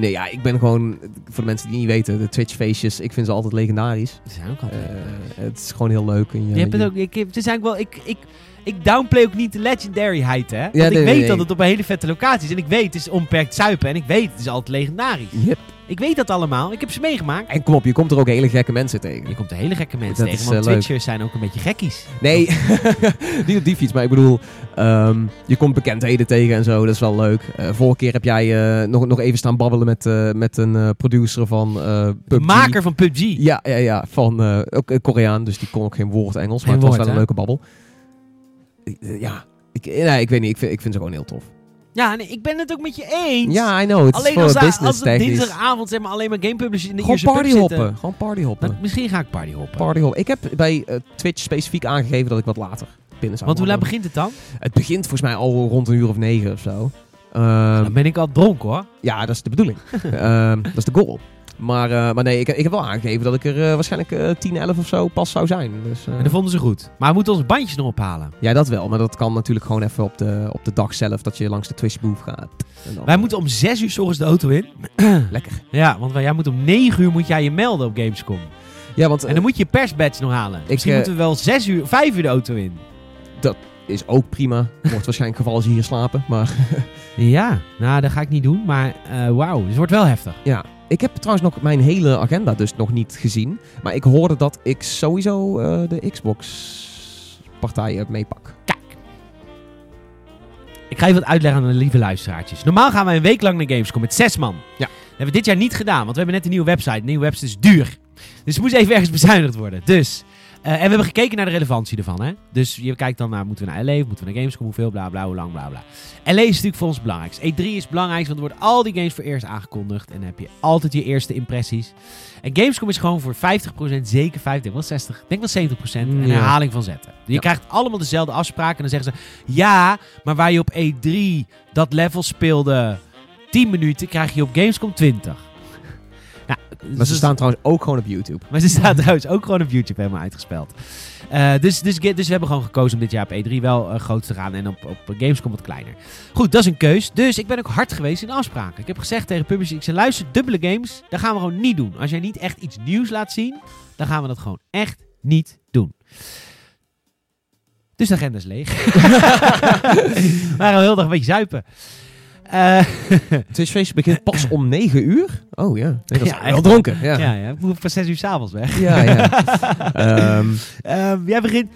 Nee, ja, ik ben gewoon... Voor de mensen die niet weten, de Twitch-feestjes, ik vind ze altijd legendarisch. Ze zijn ook altijd legendarisch. Het is gewoon heel leuk. En je hebt het ook... Het is eigenlijk wel... Ik downplay ook niet de legendaryheid, hè? Want ik weet dat het op een hele vette locatie is. En ik weet, het is onbeperkt zuipen. En ik weet, het is altijd legendarisch. Yep. Ik weet dat allemaal. Ik heb ze meegemaakt. En kom op, je komt er ook hele gekke mensen tegen. Je komt er hele gekke mensen tegen, want leuk. Twitchers zijn ook een beetje gekkies. Nee, niet op die fiets, maar ik bedoel... je komt bekendheden tegen en zo, dat is wel leuk. Vorige keer heb jij nog even staan babbelen met een producer van PUBG. Maker van PUBG. Ja, van ook Koreaan, dus die kon ook geen woord Engels. Maar het was wel een leuke babbel. Ja, ik weet niet. Ik vind ze gewoon heel tof. Ja, nee, ik ben het ook met je eens. Ja, I know. Het is voor business technisch. Dinsdagavond zeg maar, alleen maar game publishers in de eerste pub zitten. Gewoon partyhoppen. Nou, misschien ga ik partyhoppen. Ik heb bij Twitch specifiek aangegeven dat ik wat later binnen zou. Want hoe laat begint het dan? Het begint volgens mij al rond 9:00 of zo. Dan ben ik al dronken, hoor. Ja, dat is de bedoeling. Dat is de goal. Maar nee, ik heb wel aangegeven dat ik er waarschijnlijk 10, 11 of zo pas zou zijn. Dus, en dat vonden ze goed. Maar we moeten onze bandjes nog ophalen. Ja, dat wel. Maar dat kan natuurlijk gewoon even op de dag zelf, dat je langs de Twitch booth gaat. Wij moeten om 6:00 's ochtends de auto in. Lekker. Ja, want jij moet om 9:00 moet jij je melden op Gamescom. Ja, want, en dan moet je je persbadge nog halen. Misschien moeten we wel 5:00 de auto in. Dat is ook prima. Wordt waarschijnlijk geval als hier slapen. Maar ja, nou dat ga ik niet doen. Maar wauw, dus het wordt wel heftig. Ja. Ik heb trouwens nog mijn hele agenda dus nog niet gezien. Maar ik hoorde dat ik sowieso de Xbox-partijen meepak. Kijk. Ik ga even wat uitleggen aan de lieve luisteraartjes. Normaal gaan wij een week lang naar Gamescom met 6 man. Ja. Dat hebben we dit jaar niet gedaan, want we hebben net een nieuwe website. De nieuwe website is duur. Dus het moest even ergens bezuinigd worden. Dus... en we hebben gekeken naar de relevantie ervan, hè. Dus je kijkt dan naar, moeten we naar L.A., moeten we naar Gamescom, hoeveel, bla bla, hoe lang, bla bla. L.A. is natuurlijk voor ons het belangrijkst. E3 is het belangrijkst, want er worden al die games voor eerst aangekondigd. En dan heb je altijd je eerste impressies. En Gamescom is gewoon voor 50%, zeker 50%, wel 60%, denk wel 70%, een herhaling van zetten. Dus je krijgt allemaal dezelfde afspraken en dan zeggen ze, ja, maar waar je op E3 dat level speelde 10 minuten, krijg je op Gamescom 20. Maar ze staan trouwens ook gewoon op YouTube. Helemaal uitgespeld. Dus we hebben gewoon gekozen om dit jaar op E3 wel groot te gaan en op Gamescom wat kleiner. Goed, dat is een keus. Dus ik ben ook hard geweest in afspraken. Ik heb gezegd tegen publishers, ik zei luister, dubbele games, dat gaan we gewoon niet doen. Als jij niet echt iets nieuws laat zien, dan gaan we dat gewoon echt niet doen. Dus de agenda is leeg. We waren al heel dag een beetje zuipen. Twitchfeest begint pas om 9:00. Oh ja. Nee, dat is heel dronken. Ja. Ik moet pas 6:00 's avonds weg. Ja. Jij begint...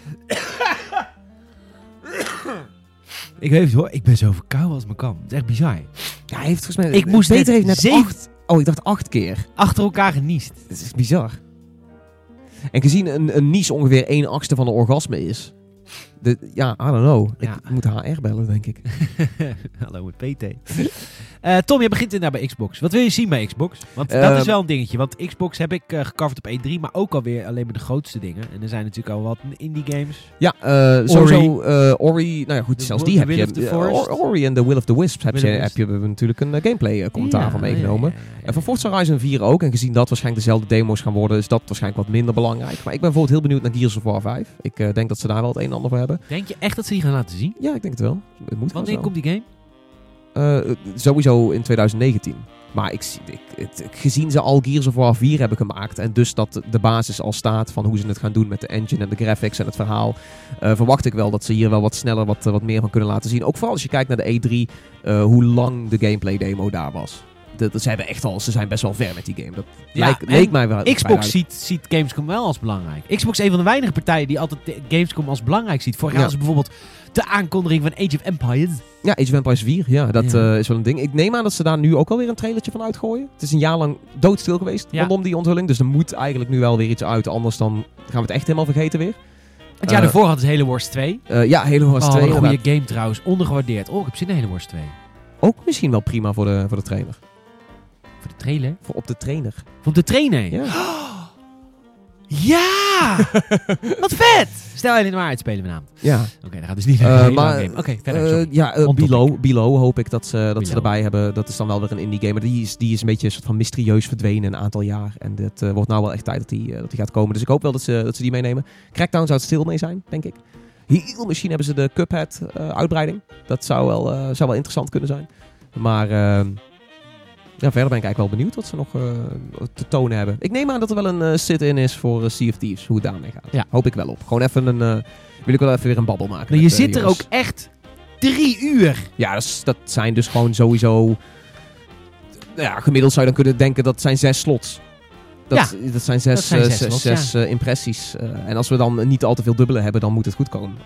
Ik weet het hoor. Ik ben zo verkouden als me kan. Het is echt bizar. Ja, hij heeft volgens mij... Ik moest Peter heeft net 8... Oh, ik dacht 8 keer. Achter elkaar geniest. Dat is bizar. En gezien een nies ongeveer 1/8 van een orgasme is... I don't know. Ik moet HR bellen, denk ik. Hallo met PT. Tom, jij begint inderdaad bij Xbox. Wat wil je zien bij Xbox? Want dat is wel een dingetje. Want Xbox heb ik gecoverd op E3, maar ook alweer alleen maar de grootste dingen. En er zijn natuurlijk al wat indie games. Ja, sowieso Ori. Nou ja, goed, zelfs die heb je. Ori en The Will of the Wisps heb je natuurlijk een gameplay commentaar van meegenomen. En van Forza Horizon 4 ook. En gezien dat waarschijnlijk dezelfde demo's gaan worden, is dat waarschijnlijk wat minder belangrijk. Maar ik ben bijvoorbeeld heel benieuwd naar Gears of War 5. Ik denk dat ze daar wel het een en ander voor hebben. Denk je echt dat ze die gaan laten zien? Ja, ik denk het wel. Het moet. Wanneer komt die game? Sowieso in 2019. Maar gezien ze al Gears of War 4 hebben gemaakt... en dus dat de basis al staat van hoe ze het gaan doen met de engine en de graphics en het verhaal... verwacht ik wel dat ze hier wel wat sneller wat meer van kunnen laten zien. Ook vooral als je kijkt naar de E3, hoe lang de gameplay demo daar was. Ze zijn best wel ver met die game. Dat leek mij wel. Xbox ziet Gamescom wel als belangrijk. Xbox is een van de weinige partijen die altijd Gamescom als belangrijk ziet. Vorig jaar was bijvoorbeeld de aankondiging van Age of Empires. Ja, Age of Empires 4. Ja, dat is wel een ding. Ik neem aan dat ze daar nu ook alweer een trailertje van uitgooien. Het is een jaar lang doodstil geweest rondom die onthulling. Dus er moet eigenlijk nu wel weer iets uit. Anders dan gaan we het echt helemaal vergeten weer. Het jaar daarvoor had het Halo Wars 2. Halo Wars 2. Een goede game trouwens. Ondergewaardeerd. Oh, ik heb zin in Halo Wars 2. Ook misschien wel prima voor de trainer. Voor de trailer? Voor op de trainer. Voor op de trainer? Ja! Ja! Wat vet! Stel je in de waarheid spelen we naam. Ja. Oké, dat gaat dus niet game. Oké, verder. Below hoop ik dat ze erbij hebben. Dat is dan wel weer een indie game. Maar die is een beetje soort van mysterieus verdwenen een aantal jaar. En het wordt nou wel echt tijd dat die gaat komen. Dus ik hoop wel dat ze die meenemen. Crackdown zou het stil mee zijn, denk ik. Heel misschien hebben ze de Cuphead uitbreiding. Dat zou wel interessant kunnen zijn. Maar... verder ben ik eigenlijk wel benieuwd wat ze nog te tonen hebben. Ik neem aan dat er wel een sit-in is voor Sea of Thieves. Hoe het daarmee gaat. Ja. Hoop ik wel op. Gewoon even wil ik wel even weer een babbel maken. Maar je zit er ook echt 3 uur. Ja, dat zijn dus gewoon sowieso... Ja, gemiddeld zou je dan kunnen denken dat zijn 6 slots. Dat zijn zes impressies. En als we dan niet al te veel dubbelen hebben, dan moet het goed komen.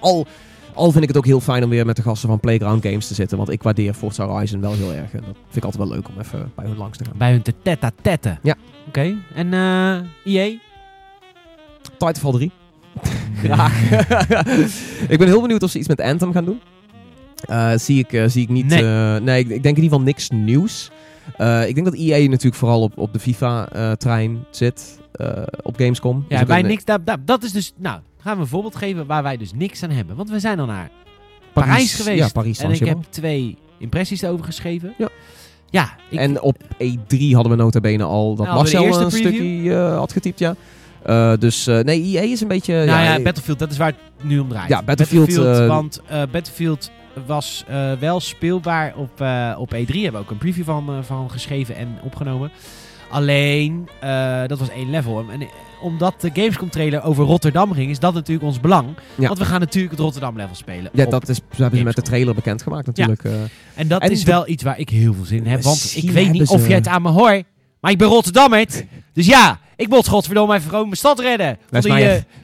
Al vind ik het ook heel fijn om weer met de gasten van Playground Games te zitten. Want ik waardeer Forza Horizon wel heel erg. En dat vind ik altijd wel leuk om even bij hun langs te gaan. Bij hun te tête-à-tête. Ja. Oké. En EA? Titanfall 3. Graag. Ik ben heel benieuwd of ze iets met Anthem gaan doen. Zie ik niet... Nee, ik denk in ieder geval niks nieuws. Ik denk dat EA natuurlijk vooral op de FIFA-trein zit. Op Gamescom. Ja, dus bij niks... Dat is dus... Nou... Gaan we een voorbeeld geven waar wij dus niks aan hebben. Want we zijn al naar Parijs geweest. Ja, Parijs. En ik heb 2 impressies over geschreven. Ja. En op E3 hadden we nota bene al dat Marcel een stukje had getypt, ja. Dus EA is een beetje... Battlefield, dat is waar het nu om draait. Ja, Battlefield want Battlefield was wel speelbaar op E3. Hebben we ook een preview van geschreven en opgenomen. Alleen, dat was 1 level. En omdat de Gamescom-trailer over Rotterdam ging, is dat natuurlijk ons belang. Ja. Want we gaan natuurlijk het Rotterdam-level spelen. Ja, dat hebben ze met de trailer bekendgemaakt natuurlijk. Ja. En dat is wel iets waar ik heel veel zin in heb. Want ik weet niet of jij het aan me hoort, maar ik ben Rotterdammer. Dus ja, ik moet godverdomme even gewoon mijn stad redden.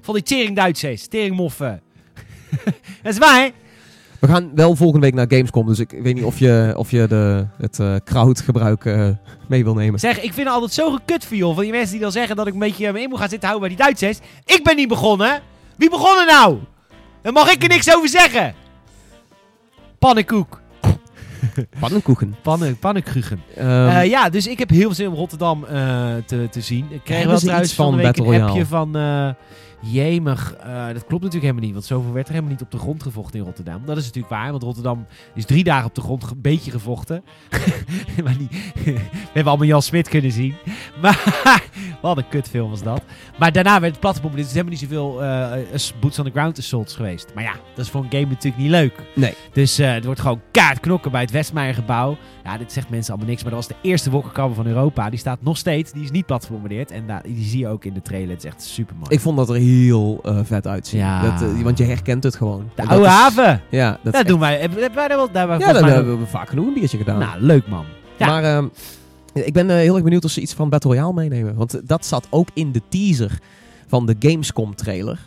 Van die tering-Duitsers, teringmoffen. Dat is waar. We gaan wel volgende week naar Gamescom, dus ik weet niet of je het crowdgebruik mee wil nemen. Zeg, ik vind het altijd zo gekut van die mensen die dan zeggen dat ik een beetje me in moet gaan zitten houden bij die Duitsers. Ik ben niet begonnen. Wie begon er nou? Dan mag ik er niks over zeggen. Pannenkoek. Pannenkoeken. Pannenkoeken. Dus ik heb heel veel zin om Rotterdam te zien. Ik kreeg wel trouwens van de week een appje van... Jemig, dat klopt natuurlijk helemaal niet. Want zoveel werd er helemaal niet op de grond gevochten in Rotterdam. Dat is natuurlijk waar, want Rotterdam is 3 dagen op de grond een beetje gevochten. Maar we hebben allemaal Jan Smit kunnen zien. Maar wat een kutfilm was dat. Maar daarna werd het platform. Dit is helemaal niet zoveel boots on the ground assaults geweest. Maar ja, dat is voor een game natuurlijk niet leuk. Nee. Dus het wordt gewoon kaart knokken bij het Westmeijergebouw. Ja, dit zegt mensen allemaal niks. Maar dat was de eerste wokkerkammer van Europa. Die staat nog steeds. Die is niet platformbedeerd. En die zie je ook in de trailer. Het is echt super mooi. Ik vond dat er heel vet uitzien. Ja. Want je herkent het gewoon. De oude haven. Ja, dat echt... doen wij. Hebben we vaak genoeg een biertje gedaan. Nou, leuk man. Ja. Maar... ik ben heel erg benieuwd of ze iets van Battle Royale meenemen. Want dat zat ook in de teaser van de Gamescom trailer.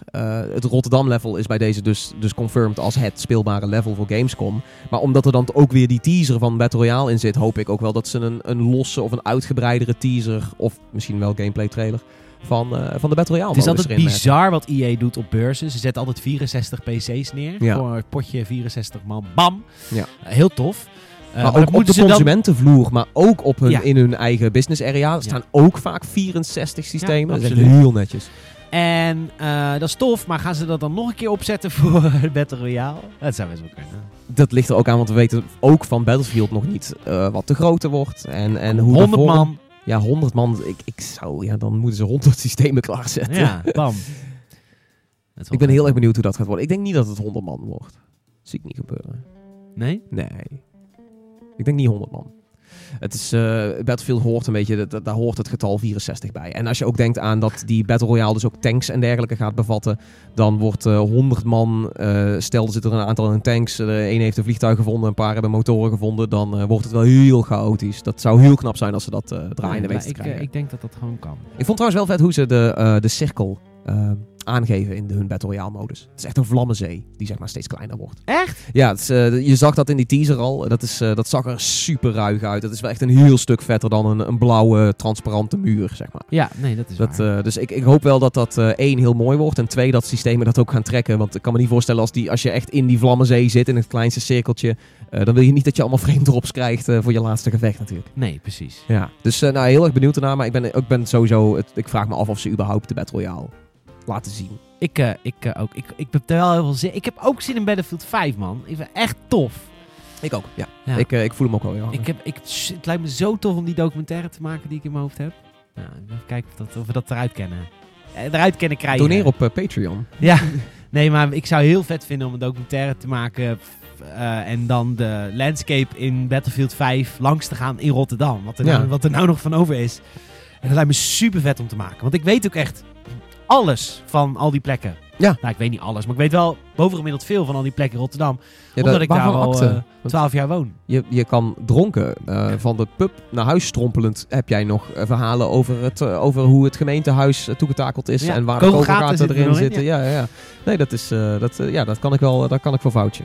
Het Rotterdam level is bij deze dus confirmed als het speelbare level voor Gamescom. Maar omdat er dan ook weer die teaser van Battle Royale in zit, hoop ik ook wel dat ze een losse of een uitgebreidere teaser, of misschien wel gameplay trailer, van de Battle Royale. Het is altijd bizar wat EA doet op beurzen. Ze zetten altijd 64 PC's neer. Ja. Voor het potje 64 man. Bam! Ja. Heel tof. Maar ook op de consumentenvloer, maar ook op in hun eigen business area. Er staan ook vaak 64 systemen. Ja, dat is heel netjes. En dat is tof, maar gaan ze dat dan nog een keer opzetten voor Battle Royale? Dat zou best wel kunnen. Dat ligt er ook aan, want we weten ook van Battlefield nog niet wat te groter wordt. En hoe 100 man. Ja, 100 man. Dan moeten ze 100 systemen klaarzetten. Ja, bam. Ik ben heel erg benieuwd hoe dat gaat worden. Ik denk niet dat het 100 man wordt. Dat zie ik niet gebeuren. Nee? Nee. Ik denk niet 100 man. Het is, Battlefield hoort een beetje, daar hoort het getal 64 bij. En als je ook denkt aan dat die Battle Royale dus ook tanks en dergelijke gaat bevatten, dan wordt 100 man, stel er zitten er een aantal in tanks, één heeft een vliegtuig gevonden, een paar hebben motoren gevonden, dan wordt het wel heel chaotisch. Dat zou heel knap zijn als ze dat draaiende weten te krijgen. Ik denk dat dat gewoon kan. Ik vond trouwens wel vet hoe ze de cirkel aangeven in hun Battle Royale modus. Het is echt een vlammenzee die zeg maar steeds kleiner wordt. Echt? Ja, het is, je zag dat in die teaser al. Dat zag er super ruig uit. Dat is wel echt een heel stuk vetter dan een blauwe transparante muur, zeg maar. Ja, nee, dat is waar. Dus ik hoop wel dat dat één, heel mooi wordt en twee, dat systemen dat ook gaan trekken. Want ik kan me niet voorstellen als je echt in die vlammenzee zit in het kleinste cirkeltje, dan wil je niet dat je allemaal frame drops krijgt voor je laatste gevecht natuurlijk. Nee, precies. Ja. Dus heel erg benieuwd ernaar, maar ik ben sowieso... Ik vraag me af of ze überhaupt de Battle Royale laten zien. Ik ook. Ik heb er wel heel veel zin. Ik heb ook zin in Battlefield 5, man. Ik vind het echt tof. Ik ook, ja. Ik voel hem ook wel, ja. Het lijkt me zo tof om die documentaire te maken die ik in mijn hoofd heb. Nou, even kijken of we dat eruit kennen krijgen. Doneer op Patreon. Ja. Nee, maar ik zou heel vet vinden om een documentaire te maken en dan de landscape in Battlefield 5 langs te gaan in Rotterdam. Wat er nou nog van over is. En dat lijkt me super vet om te maken. Want ik weet ook echt alles van al die plekken. Ja. Nou, ik weet niet alles, maar ik weet wel bovengemiddeld veel van al die plekken in Rotterdam. Ja, omdat ik daar al 12 jaar woon. Je kan dronken. Van de pub naar huis strompelend heb jij nog verhalen over hoe het gemeentehuis toegetakeld is. Ja. En waar de kogelgaten erin zitten. Ja. Nee, dat kan ik wel. Daar kan ik voor foutje.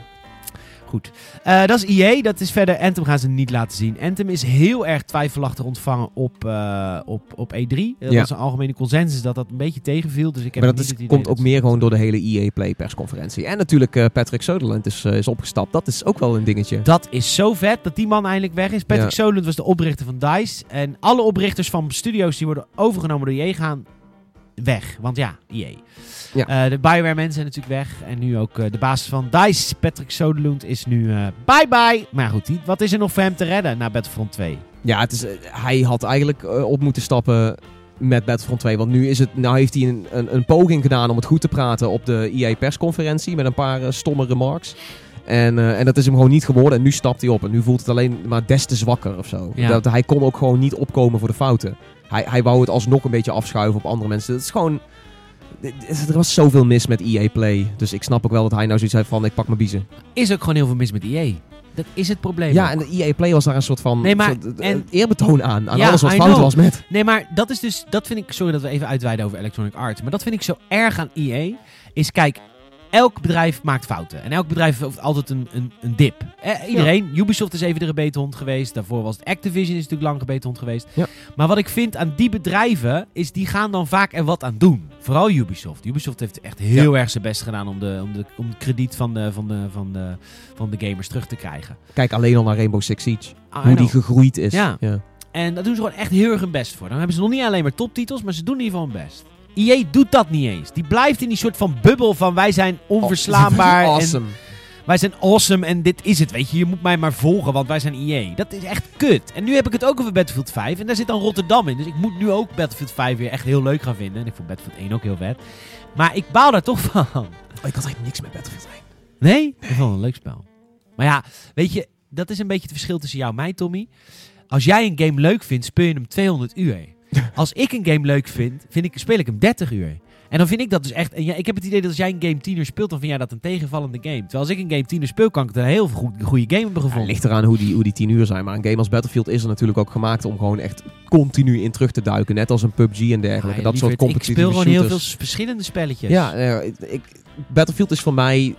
Goed. Dat is EA. Dat is verder. Anthem gaan ze niet laten zien. Anthem is heel erg twijfelachtig ontvangen op E3. Dat was een algemene consensus dat een beetje tegenviel. Dus ik heb maar dat komt ook meer gewoon door de hele EA Play persconferentie. En natuurlijk Patrick Söderlund is opgestapt. Dat is ook wel een dingetje. Dat is zo vet dat die man eindelijk weg is. Patrick Söderlund was de oprichter van DICE. En alle oprichters van studio's die worden overgenomen door EA gaan weg. Want ja, EA. Ja. De BioWare mensen zijn natuurlijk weg. En nu ook de baas van DICE, Patrick Söderlund, is nu bye-bye. Maar goed, wat is er nog voor hem te redden na Battlefront 2? Ja, hij had eigenlijk op moeten stappen met Battlefront 2. Want nu heeft hij een poging gedaan om het goed te praten op de EA-persconferentie met een paar stomme remarks. En dat is hem gewoon niet geworden. En nu stapt hij op. En nu voelt het alleen maar des te zwakker of zo. Ja. Hij kon ook gewoon niet opkomen voor de fouten. Hij wou het alsnog een beetje afschuiven op andere mensen. Dat is gewoon... Er was zoveel mis met EA Play. Dus ik snap ook wel dat hij nou zoiets heeft van... Ik pak mijn biezen. Is ook gewoon heel veel mis met EA. Dat is het probleem. Ja, ook. En de EA Play was daar een soort van eerbetoon aan alles wat fout was met. Nee, maar dat is dus... Dat vind ik... Sorry dat we even uitweiden over Electronic Arts. Maar dat vind ik zo erg aan EA. Is kijk... Elk bedrijf maakt fouten. En elk bedrijf heeft altijd een dip. Iedereen. Ja. Ubisoft is even de gebeethond geweest. Daarvoor was het Activision is natuurlijk lang gebeethond geweest. Ja. Maar wat ik vind aan die bedrijven is die gaan dan vaak er wat aan doen. Vooral Ubisoft. Ubisoft heeft echt heel erg zijn best gedaan om het krediet van de gamers terug te krijgen. Kijk alleen al naar Rainbow Six Siege. Hoe die gegroeid is. Ja. En daar doen ze gewoon echt heel erg hun best voor. Dan hebben ze nog niet alleen maar toptitels, maar ze doen in ieder geval hun best. EA doet dat niet eens. Die blijft in die soort van bubbel van wij zijn onverslaanbaar. Awesome. Wij zijn awesome en dit is het, weet je. Je moet mij maar volgen, want wij zijn EA. Dat is echt kut. En nu heb ik het ook over Battlefield 5. En daar zit dan Rotterdam in. Dus ik moet nu ook Battlefield 5 weer echt heel leuk gaan vinden. En ik vond Battlefield 1 ook heel vet. Maar ik baal daar toch van. Ik had eigenlijk niks met Battlefield 1. Nee? Ik vond het een leuk spel. Maar ja, weet je, dat is een beetje het verschil tussen jou en mij, Tommy. Als jij een game leuk vindt, speel je hem 200 uur. Als ik een game leuk vind ik, speel ik hem 30 uur. En dan vind ik dat dus echt... En ja, ik heb het idee dat als jij een game 10 uur speelt, dan vind jij dat een tegenvallende game. Terwijl als ik een game 10 uur speel, kan ik een heel goede game hebben gevonden. Ja, ligt eraan hoe die 10 uur zijn. Maar een game als Battlefield is er natuurlijk ook gemaakt om gewoon echt continu in terug te duiken. Net als een PUBG en dergelijke. Ja, dat soort competitieve shooters. Ik speel gewoon heel veel verschillende spelletjes. Ja, Battlefield is voor mij...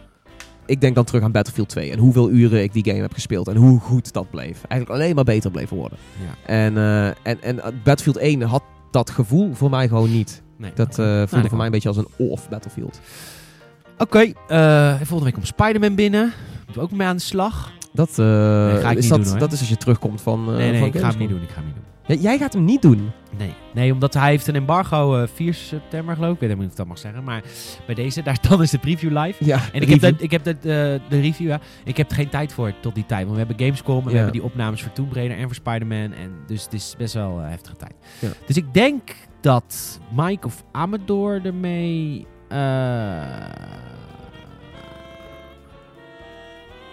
Ik denk dan terug aan Battlefield 2 en hoeveel uren ik die game heb gespeeld en hoe goed dat bleef. Eigenlijk alleen maar beter bleef worden. Ja. En Battlefield 1 had dat gevoel voor mij gewoon niet. Nee, dat voelde voor mij een beetje als een off Battlefield. Oké, volgende week komt Spider-Man binnen. Moeten we ook mee aan de slag. Dat is als je terugkomt van Nee, ik ga hem niet doen. Ja, jij gaat hem niet doen? Nee, omdat hij heeft een embargo 4 september geloof ik. Ik weet helemaal niet of ik dat mag zeggen. Maar bij deze, dan is de preview live. Ja, en ik heb de review, ja. Ik heb er geen tijd voor tot die tijd. Want we hebben Gamescom en we hebben die opnames voor Tomb Raider en voor Spider-Man. En dus het is best wel heftige tijd. Ja. Dus ik denk dat Mike of Amador ermee aan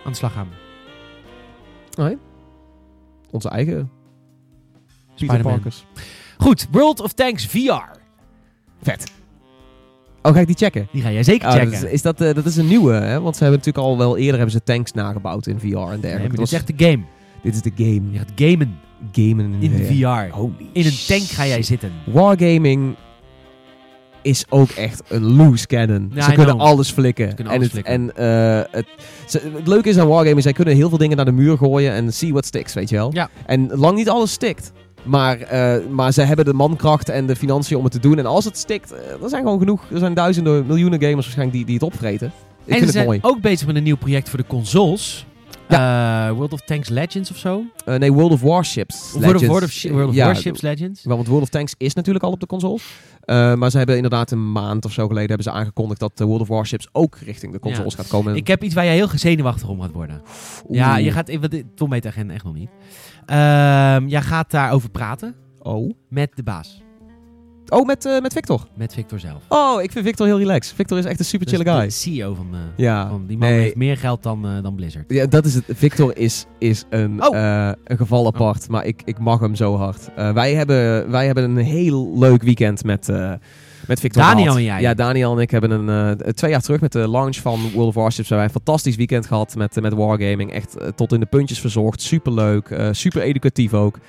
de slag gaan. Oké. Onze eigen Peter Parkers. Goed, World of Tanks VR. Vet. Oh, ga ik die checken? Die ga jij zeker checken. Dat is een nieuwe, hè? Want ze hebben natuurlijk al wel eerder tanks nagebouwd in VR en dergelijke. Nee, dit is echt de game. Dit is de game. Je gaat gamen in VR. Holy in een tank ga jij zitten. Wargaming is ook echt een loose cannon. Ja, ze kunnen alles flikken. Het leuke is aan wargaming, zij kunnen heel veel dingen naar de muur gooien en see what sticks, weet je wel. Ja. En lang niet alles stikt. Maar ze hebben de mankracht en de financiën om het te doen. En als het stikt, er zijn gewoon genoeg. Er zijn duizenden, miljoenen gamers waarschijnlijk die het opvreten. Ik vind het mooi. En ze zijn ook bezig met een nieuw project voor de consoles. Ja. World of Tanks Legends of zo? Nee, World of Warships Legends. World of Warships Legends. Want World of Tanks is natuurlijk al op de consoles. Maar ze hebben inderdaad een maand of zo geleden hebben ze aangekondigd dat World of Warships ook richting de consoles gaat komen. Ik heb iets waar jij heel zenuwachtig om gaat worden. Oeh. Ja, je gaat... Tom weet de agenda echt nog niet. Jij gaat daarover praten. Oh. Met de baas. Oh, met Victor? Met Victor zelf. Oh, ik vind Victor heel relaxed. Victor is echt een super chille guy. De CEO van die man heeft meer geld dan Blizzard. Ja, dat is het. Victor is een geval apart, maar ik mag hem zo hard. Wij hebben een heel leuk weekend met Victor. Daniel en jij? Ja, Daniel en ik hebben 2 jaar terug met de launch van World of Warships hebben wij een fantastisch weekend gehad met Wargaming. Echt tot in de puntjes verzorgd. Superleuk. Super educatief ook.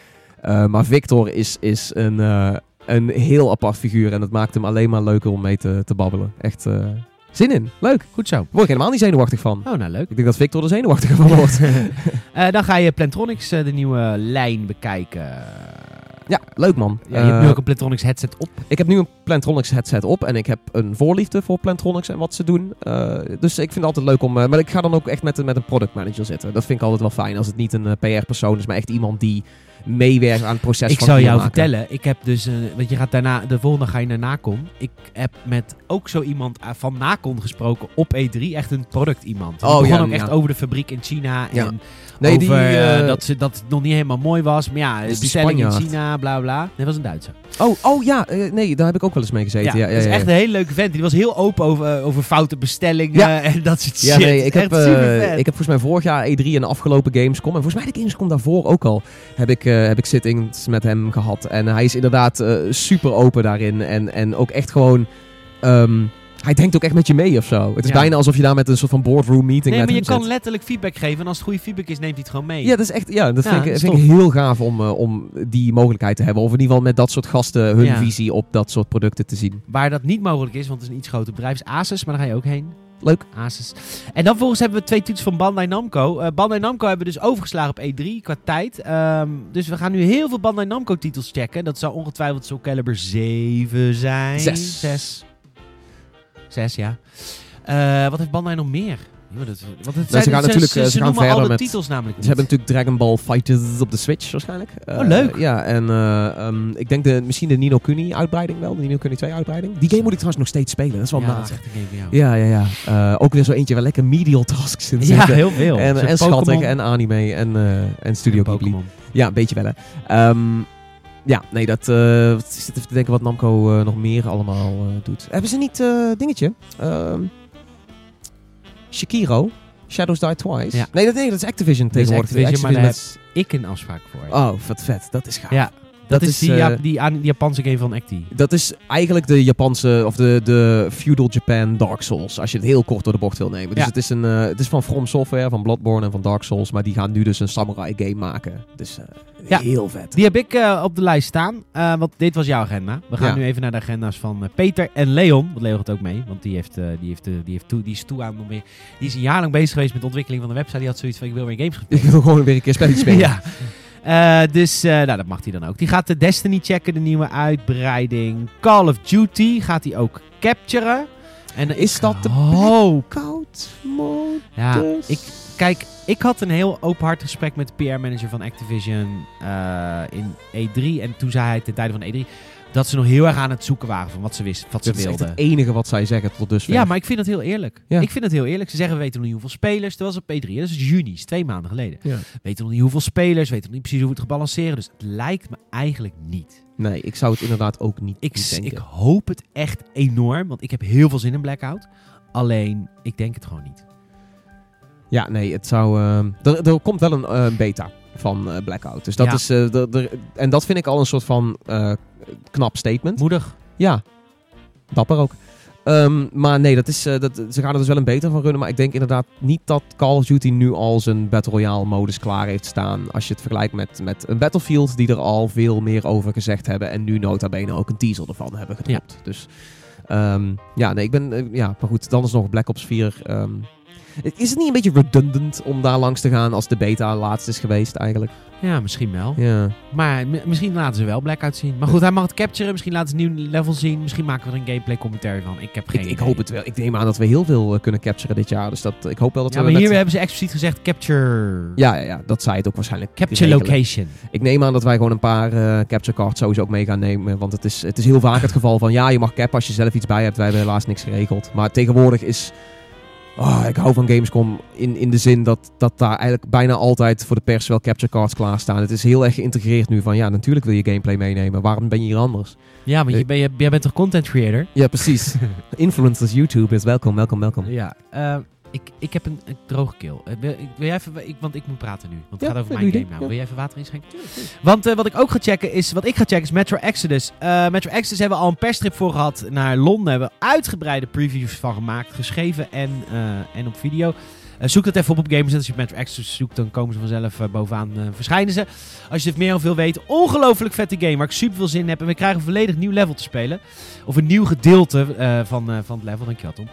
Maar Victor is een heel apart figuur. En dat maakt hem alleen maar leuker om mee te babbelen. Echt zin in. Leuk. Goed zo. Word ik helemaal niet zenuwachtig van. Oh, nou leuk. Ik denk dat Victor er zenuwachtiger van wordt. Dan ga je Plantronics, de nieuwe lijn, bekijken. Ja, leuk man. Ja, je hebt nu ook een Plantronics headset op. Ik heb nu een Plantronics headset op. En ik heb een voorliefde voor Plantronics en wat ze doen. Dus ik vind het altijd leuk om... maar ik ga dan ook echt met een product manager zitten. Dat vind ik altijd wel fijn. Als het niet een PR-persoon is, maar echt iemand die... meewerken aan het proces. Ik zal jou vertellen, ik heb dus, want je gaat daarna, de volgende ga je naar Nacon. Ik heb met ook zo iemand van Nacon gesproken op E3, echt een product iemand. Oh, begon ook echt over de fabriek in China en over dat het nog niet helemaal mooi was, maar ja, dus bestelling in China, bla bla. Nee, dat was een Duitser. Nee, daar heb ik ook wel eens mee gezeten. Ja, dat is echt een hele leuke vent. Die was heel open over foute bestellingen en dat soort shit. Nee, ik heb volgens mij vorig jaar E3 en de afgelopen Gamescom, en volgens mij de Gamescom daarvoor ook al, heb ik sittings met hem gehad. En hij is inderdaad super open daarin. En ook echt gewoon... hij denkt ook echt met je mee of zo. Het is bijna alsof je daar met een soort van boardroom meeting... Nee, maar je kan letterlijk feedback geven. En als het goede feedback is, neemt hij het gewoon mee. Ja, dat is echt... Ja, dat vind ik heel gaaf om die mogelijkheid te hebben. Of in ieder geval met dat soort gasten hun visie op dat soort producten te zien. Waar dat niet mogelijk is, want het is een iets groter bedrijf, is Asus. Maar daar ga je ook heen. Leuk. Asus. En dan volgens hebben we 2 toetsen van Bandai Namco. Bandai Namco hebben we dus overgeslagen op E3 qua tijd. Dus we gaan nu heel veel Bandai Namco titels checken. Dat zou ongetwijfeld Soul Calibur 7 zijn. 6, ja. Wat heeft Bandai nog meer? Ze noemen al de titels namelijk niet. Ze hebben natuurlijk Dragon Ball Fighters op de Switch waarschijnlijk. Oh, leuk. Ja, en ik denk misschien de Ni no Kuni uitbreiding wel. De Ni no Kuni 2 uitbreiding. Die game moet ik trouwens nog steeds spelen. Dat is wel een dat is echt een game voor jou. Ja. Ook weer zo eentje waar lekker medial tasks in zitten. Ja, heel veel. En schattig en anime en Studio Ghibli. Ja, een beetje wel hè. Ik zit even te denken wat Namco nog meer allemaal doet. Hebben ze niet dingetje? Sekiro, Shadows Die Twice. Ja. Nee, dat is Activision tegenwoordig. Activision, maar daar heb ik een afspraak voor. Ja. Oh, wat vet. Dat is gaaf. Ja, dat is die Japanse game van Acti. Dat is eigenlijk de Japanse, of de Feudal Japan Dark Souls. Als je het heel kort door de bocht wil nemen. Dus het is van From Software, van Bloodborne en van Dark Souls. Maar die gaan nu dus een samurai game maken. Dus heel vet. Die heb ik op de lijst staan. Want dit was jouw agenda. We gaan nu even naar de agenda's van Peter en Leon. Want Leon gaat ook mee. Want die is een jaar lang bezig geweest met de ontwikkeling van de website. Die had zoiets van, ik wil weer games spelen. Ik wil gewoon weer een keer spelletjes spelen. Ja. Dus dat mag hij dan ook. Die gaat de Destiny checken, de nieuwe uitbreiding. Call of Duty gaat hij ook capturen. En is dat de blackout mode? Ja, ik had een heel openhartig gesprek met de PR-manager van Activision in E3. En toen zei hij ten tijde van de E3 dat ze nog heel erg aan het zoeken waren van wat ze wisten, wat ze wilden. Dat is echt het enige wat zij zeggen tot dusver. Ja, maar ik vind dat heel eerlijk. Ja. Ik vind dat heel eerlijk. Ze zeggen, we weten nog niet hoeveel spelers. Dat was op E3, dat is juni, 2 maanden geleden. Ja. We weten nog niet hoeveel spelers, we weten nog niet precies hoe we het gaan balanceren. Dus het lijkt me eigenlijk niet. Nee, ik zou het inderdaad ook niet denken. Ik hoop het echt enorm, want ik heb heel veel zin in Blackout. Alleen, ik denk het gewoon niet. Ja, nee, het zou... er komt wel een beta. van Blackout. Dus dat is, en dat vind ik al een soort van knap statement. Moedig. Ja, dapper ook. Maar nee, dat is, ze gaan er dus wel een beter van runnen. Maar ik denk inderdaad niet dat Call of Duty nu al zijn Battle Royale modus klaar heeft staan. Als je het vergelijkt met een Battlefield die er al veel meer over gezegd hebben. En nu nota bene ook een teaser ervan hebben gedropt. Ja. Dus nee, ik ben... maar goed, dan is nog Black Ops 4... is het niet een beetje redundant om daar langs te gaan als de beta laatst is geweest eigenlijk? Ja, misschien wel. Ja. Maar misschien laten ze wel Blackout zien. Maar goed, hij mag het capturen. Misschien laten ze een nieuw level zien. Misschien maken we er een gameplay commentary van. Ik heb geen idee. Ik hoop het wel. Ik neem aan dat we heel veel kunnen capturen dit jaar. Dus ik hoop wel dat we... Ja, maar hier hebben ze expliciet gezegd capture... Ja, dat zei het ook waarschijnlijk. Capture location. Ik neem aan dat wij gewoon een paar capture cards sowieso ook mee gaan nemen. Want het is heel vaak het geval van... Ja, je mag cap als je zelf iets bij hebt. Wij hebben helaas niks geregeld. Maar tegenwoordig is... ik hou van Gamescom in de zin dat daar eigenlijk bijna altijd voor de pers wel capture cards klaarstaan. Het is heel erg geïntegreerd nu van, ja, natuurlijk wil je gameplay meenemen. Waarom ben je hier anders? Ja, want jij bent toch content creator? Ja, precies. Influencers, YouTube is welkom. Ja, ik heb een droge keel. Wil jij even, want ik moet praten nu. Want het gaat over mijn game nou. Ja. Wil jij even water inschenken? Ja. Want wat ik ook ga checken is Metro Exodus. Metro Exodus hebben we al een persstrip voor gehad naar Londen. Hebben we uitgebreide previews van gemaakt. Geschreven en op video. Zoek dat even op Gamersnet. Als je Metro Exodus zoekt, dan komen ze vanzelf bovenaan verschijnen ze. Als je het meer of veel weet, ongelooflijk vette game waar ik super veel zin in heb. En we krijgen een volledig nieuw level te spelen. Of een nieuw gedeelte van het level. Dankjewel, Tom.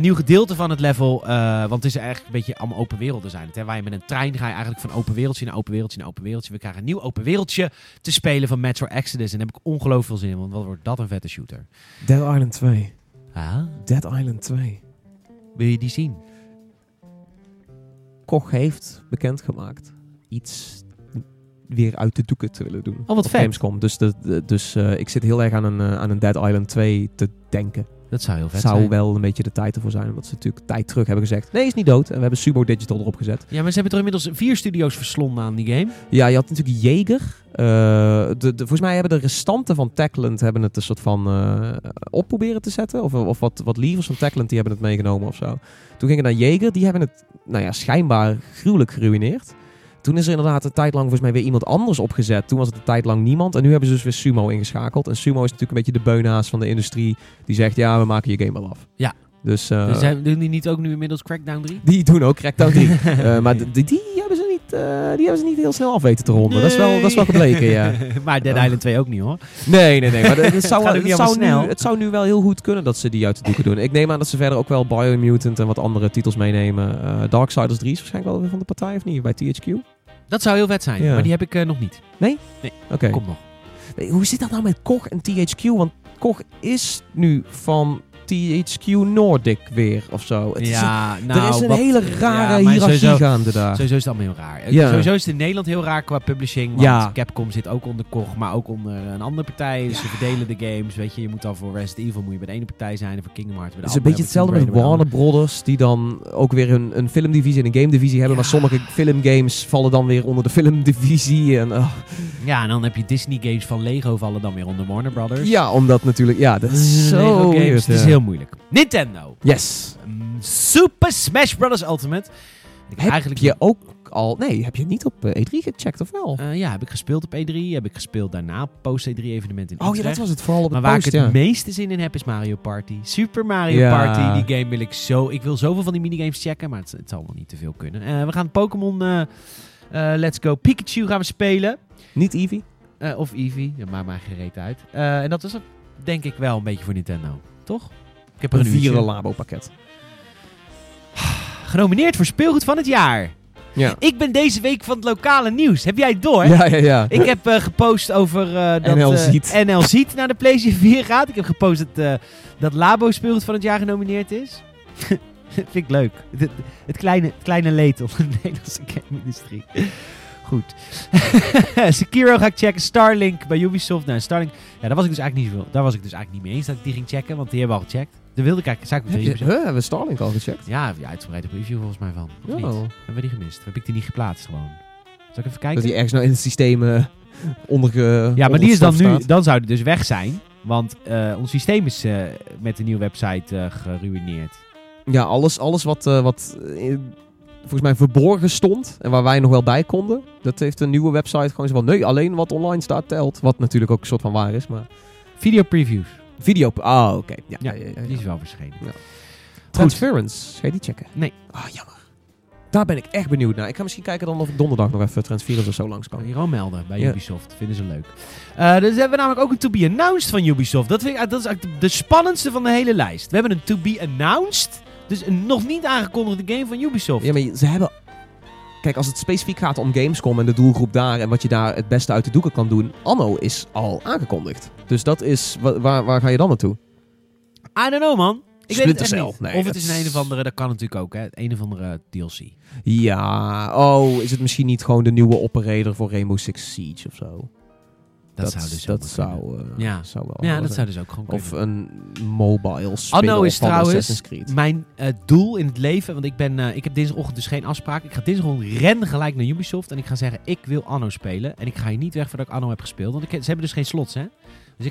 Nieuw gedeelte van het level, want het is eigenlijk een beetje allemaal open werelden zijn het. Hè? Waar je met een trein ga je eigenlijk van open wereldje naar open wereldje naar open wereldje. We krijgen een nieuw open wereldje te spelen van Metro Exodus. En daar heb ik ongelooflijk veel zin in, want wat wordt dat een vette shooter. Dead Island 2. Huh? Dead Island 2. Wil je die zien? Koch heeft bekendgemaakt iets weer uit de doeken te willen doen. Oh, wat vet. Gamescom. Dus ik zit heel erg aan een Dead Island 2 te denken. Dat zou heel vet zijn. Zou wel een beetje de tijd ervoor zijn. Omdat ze natuurlijk tijd terug hebben gezegd. Nee, is niet dood. En we hebben Sumo Digital erop gezet. Ja, maar ze hebben er inmiddels 4 studio's verslonden aan die game. Ja, je had natuurlijk Jaeger. Volgens mij hebben de restanten van Techland hebben het een soort van op proberen te zetten. Of wat lievers van Techland, die hebben het meegenomen of zo. Toen gingen naar Jaeger. Die hebben het schijnbaar gruwelijk geruineerd. Toen is er inderdaad een tijd lang volgens mij weer iemand anders opgezet. Toen was het een tijd lang niemand. En nu hebben ze dus weer Sumo ingeschakeld. En Sumo is natuurlijk een beetje de beunhaas van de industrie. Die zegt, ja, we maken je game wel af. Ja. Dus, doen die niet ook nu inmiddels Crackdown 3? Die doen ook Crackdown 3. Maar die hebben ze niet heel snel af weten te ronden. Nee. Dat is wel gebleken, ja. Maar Dead Island 2 ook niet, hoor. Nee. Maar het zou nu wel heel goed kunnen dat ze die uit de doeken doen. Ik neem aan dat ze verder ook wel Biomutant en wat andere titels meenemen. Darksiders 3 is waarschijnlijk wel weer van de partij, of niet? Bij THQ? Dat zou heel vet zijn, maar die heb ik nog niet. Nee? Nee, okay. Komt nog. Nee, hoe zit dat nou met Koch en THQ? Want Koch is nu van... THQ Nordic weer of zo. Er is een hele rare hiërarchie gaande daar. Sowieso is het allemaal heel raar. Ja. Sowieso is het in Nederland heel raar qua publishing. Want Capcom zit ook onder Koch, maar ook onder een andere partij. Dus ze verdelen de games. Weet je, je moet dan voor Resident Evil moet je bij de ene partij zijn en voor Kingdom Hearts bij de andere. Het is een beetje hetzelfde met Warner Brothers, die dan ook weer een filmdivisie en een gamedivisie hebben. Maar sommige filmgames vallen dan weer onder de filmdivisie. Ja, en dan heb je Disney games van Lego vallen dan weer onder Warner Brothers. Ja, omdat natuurlijk... Ja, dat is zo weird. Het is heel moeilijk. Nintendo. Yes. Super Smash Bros. Ultimate. Heb je niet op E3 gecheckt of wel? Ja, heb ik gespeeld op E3. Heb ik gespeeld daarna op post-E3 evenement in Utrecht. Oh ja, dat was het vooral op de post, Maar waar ik het meeste zin in heb is Mario Party. Super Mario Party. Die game wil ik zo... Ik wil zoveel van die minigames checken, maar het zal wel niet te veel kunnen. We gaan Pokémon Let's Go Pikachu gaan we spelen. Niet Eevee. Of Eevee. Ja, maakt maar gereed uit. En dat is het, denk ik, wel een beetje voor Nintendo. Toch? Ik heb er een 4e Labo-pakket. Genomineerd voor speelgoed van het jaar. Ja. Ik ben deze week van het lokale nieuws. Heb jij het door? Ja. Ik heb gepost over dat NL Ziet naar de PlayStation 4 gaat. Ik heb gepost dat Labo speelgoed van het jaar genomineerd is. Vind ik leuk. Het kleine leed op de Nederlandse game-industrie. Goed. Sekiro ga ik checken. Starlink bij Ubisoft. Nou, Starlink. Ja, daar was ik dus eigenlijk niet mee eens dat ik die ging checken. Want die hebben we al gecheckt. Dat wilde ik eigenlijk. Hebben we Starlink al gecheckt? Ja, heb je uitgebreide preview volgens mij van. Of niet? Hebben we die gemist? Heb ik die niet geplaatst gewoon? Zal ik even kijken? Dat die ergens nou in het systeem Ja, maar die is dan nu... Dan zou die dus weg zijn. Want ons systeem is met de nieuwe website geruïneerd. Ja, alles wat volgens mij verborgen stond en waar wij nog wel bij konden. Dat heeft een nieuwe website gewoon zo van, nee, alleen wat online staat telt. Wat natuurlijk ook een soort van waar is, maar... Video previews. Oké. Ja, ja, die is wel verschenen. Ja. Transference, ga je die checken? Nee. Ah, jammer. Daar ben ik echt benieuwd naar. Ik ga misschien kijken dan of ik donderdag nog even Transference of zo langs kan. Hier al melden bij Ubisoft. Vinden ze leuk. Dus hebben we namelijk ook een To Be Announced van Ubisoft. Dat is eigenlijk de spannendste van de hele lijst. We hebben een To Be Announced. Dus een nog niet aangekondigde game van Ubisoft. Ja, maar ze hebben... Kijk, als het specifiek gaat om Gamescom en de doelgroep daar... en wat je daar het beste uit de doeken kan doen... Anno is al aangekondigd. Dus dat is... Waar ga je dan naartoe? I don't know, man. Ik weet het echt niet. Nee, of het is een of andere... Dat kan natuurlijk ook, hè. Een of andere DLC. Ja. Oh, is het misschien niet gewoon de nieuwe operator voor Rainbow Six Siege of zo? Dat zou dus ook gewoon kunnen. Of een mobile spin-off is van Assassin's Creed. Mijn doel in het leven, want ik heb deze ochtend dus geen afspraak. Ik ga deze gewoon rennen gelijk naar Ubisoft en ik ga zeggen, ik wil Anno spelen. En ik ga hier niet weg voordat ik Anno heb gespeeld, want ze hebben dus geen slots, hè. Dus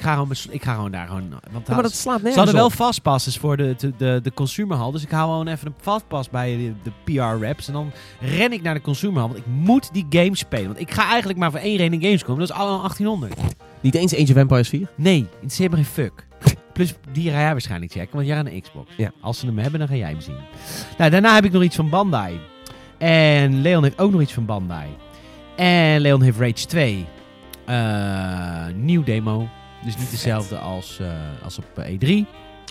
ik ga gewoon daar... Want maar dat slaat nergens op. Ze hadden wel fastpasses voor de consumerhal. Dus ik hou gewoon even een fastpass bij de PR-reps. En dan ren ik naar de consumerhal. Want ik moet die game spelen. Want ik ga eigenlijk maar voor één reden in games komen. Dat is allemaal 1800. Niet eens Age of Empires 4? Nee, het is helemaal geen fuck. Plus, die ga jij waarschijnlijk checken. Want jij gaat een Xbox. Ja. Als ze hem hebben, dan ga jij hem zien. Nou, daarna heb ik nog iets van Bandai. En Leon heeft ook nog iets van Bandai. En Leon heeft Rage 2. Nieuw demo. Dus niet dezelfde als op E3.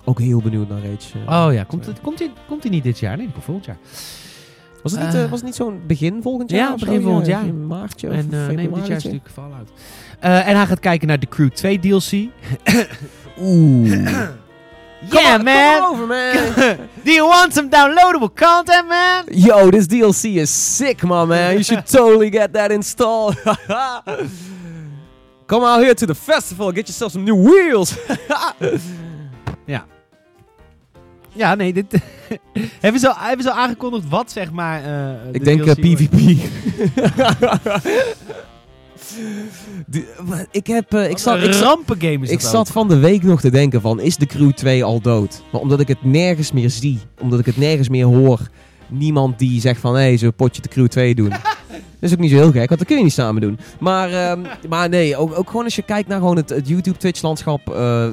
Ook heel benieuwd naar Rage. Komt hij niet dit jaar? Nee, die komt volgend jaar. Was het niet zo'n begin volgend jaar? Ja, begin volgend jaar. In maartje en, of nee, dit jaar is natuurlijk Fallout. En hij gaat kijken naar de Crew 2 DLC. Oeh. Yeah, man. Come over, man. Do you want some downloadable content, man? Yo, this DLC is sick, my man. You should totally get that installed. Come out here to the festival. Get yourself some new wheels. Ja. Ja, nee, dit... hebben ze al aangekondigd wat, zeg maar... Ik denk PvP. Ik zat van de week nog te denken van... Is de Crew 2 al dood? Maar omdat ik het nergens meer zie. Omdat ik het nergens meer hoor. Niemand die zegt van... Hé, zo'n potje de Crew 2 doen. Dat is ook niet zo heel gek, want dat kun je niet samen doen. Maar nee, ook gewoon als je kijkt naar gewoon het YouTube-Twitch-landschap...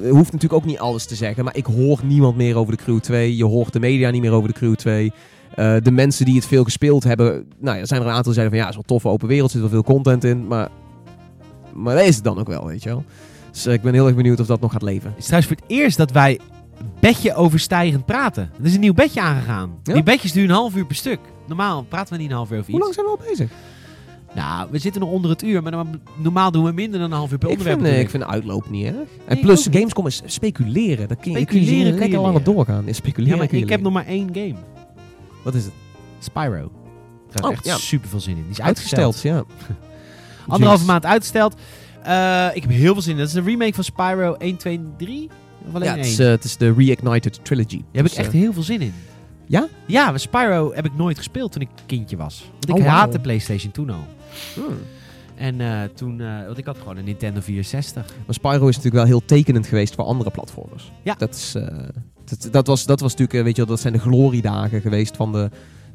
hoeft natuurlijk ook niet alles te zeggen. Maar ik hoor niemand meer over de Crew 2. Je hoort de media niet meer over de Crew 2. De mensen die het veel gespeeld hebben... Nou ja, er zijn er een aantal die zeiden van... Ja, het is wel toffe open wereld, zit wel veel content in. Maar dat is het dan ook wel, weet je wel. Dus ik ben heel erg benieuwd of dat nog gaat leven. Het is trouwens voor het eerst dat wij bedje overstijgend praten. Er is een nieuw bedje aangegaan. Ja? Die bedjes duren een half uur per stuk. Normaal praten we niet een half uur over iets. Hoe lang zijn we al bezig? Nou, we zitten nog onder het uur, maar normaal doen we minder dan een half uur per onderwerp. Ik vind de uitloop niet erg. En plus, Gamescom is speculeren. Speculeren kan je langer doorgaan. Ja, maar ik heb nog maar één game. Wat is het? Spyro. Daar heb ik echt super veel zin in. Die is uitgesteld. Anderhalve maand uitgesteld. Ik heb heel veel zin in. Dat is een remake van Spyro 1, 2 en 3. Of alleen 1. Het is de Reignited Trilogy. Daar heb ik echt heel veel zin in. Ja? Ja, Spyro heb ik nooit gespeeld toen ik kindje was. Want ik haatte PlayStation toen al. En toen... want ik had gewoon een Nintendo 64. Maar Spyro is natuurlijk wel heel tekenend geweest voor andere platformers. Ja. Dat was natuurlijk... weet je wel, dat zijn de gloriedagen geweest van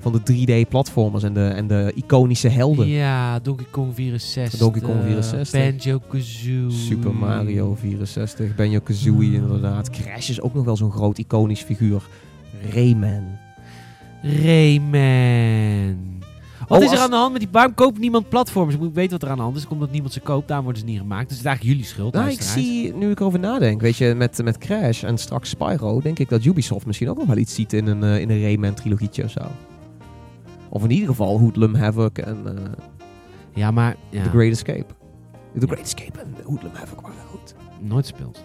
de 3D-platformers en de iconische helden. Ja, Donkey Kong 64. Banjo-Kazooie. Super Mario 64. Banjo-Kazooie, inderdaad. Crash is ook nog wel zo'n groot iconisch figuur. Rayman. Wat is er aan de hand met die... Waarom koopt niemand platforms? Ik moet weten wat er aan de hand is. Komt dat niemand ze koopt. Daarom worden ze niet gemaakt. Dus het is eigenlijk jullie schuld. Nou, ik zie, nu ik erover nadenk, weet je, met Crash en straks Spyro, denk ik dat Ubisoft misschien ook nog wel iets ziet in een Rayman-trilogietje of zo. Of in ieder geval Hoodlum Havoc en... ja, maar... Ja. The Great Escape. The Great Escape en Hoodlum Havoc waren goed. Nooit gespeeld.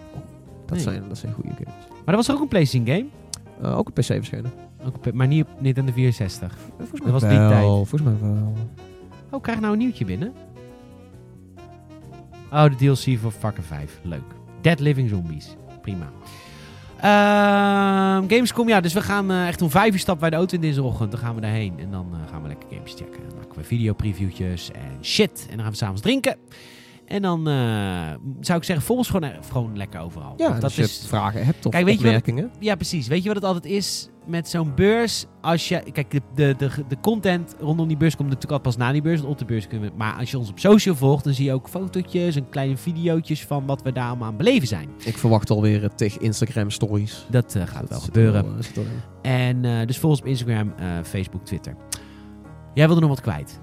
Dat zijn goede games. Maar er was ook een PlayStation game. Ook op PC verschenen. Maar niet aan de 64. Volgens mij dat was die tijd. Volgens mij wel. Oh, krijg nou een nieuwtje binnen. Oh, de DLC voor Vakken 5. Leuk. Dead Living Zombies. Prima. Gamescom, ja. Dus we gaan echt om 5 uur stappen bij de auto in deze ochtend. Dan gaan we daarheen. En dan gaan we lekker games checken. Dan maken we videopreviewtjes en shit. En dan gaan we s'avonds drinken. En dan zou ik zeggen, volg ons gewoon lekker overal. Ja, dat als je vragen hebt of opmerkingen. Ja, precies. Weet je wat het altijd is met zo'n beurs? Als je, kijk, de content rondom die beurs komt natuurlijk altijd pas na die beurs. Want op de beurs kunnen we... Maar als je ons op social volgt, dan zie je ook fotootjes en kleine videootjes van wat we daar allemaal aan beleven zijn. Ik verwacht alweer tegen Instagram stories. Dat gaat wel gebeuren. En dus volg ons op Instagram, Facebook, Twitter. Jij wilde nog wat kwijt.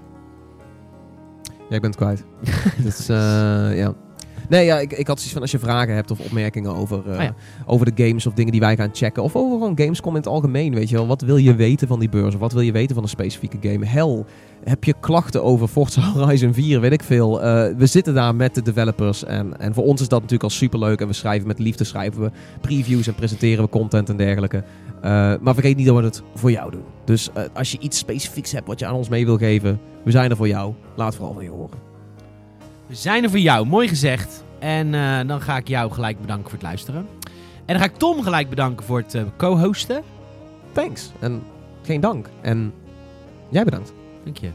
Ja, ik ben het kwijt. Dus, ja. Nee, ja, ik had zoiets van als je vragen hebt of opmerkingen over de games of dingen die wij gaan checken. Of over gewoon Gamescom in het algemeen, weet je wel. Wat wil je weten van die beurs? Of wat wil je weten van een specifieke game? Hel, heb je klachten over Forza Horizon 4? Weet ik veel. We zitten daar met de developers. En voor ons is dat natuurlijk al superleuk. En we schrijven met liefde, schrijven we previews en presenteren we content en dergelijke. Maar vergeet niet dat we het voor jou doen. Dus als je iets specifieks hebt wat je aan ons mee wil geven, we zijn er voor jou. Laat vooral van je horen. We zijn er voor jou. Mooi gezegd. En dan ga ik jou gelijk bedanken voor het luisteren. En dan ga ik Tom gelijk bedanken voor het co-hosten. Thanks. En geen dank. En jij bedankt. Dank je.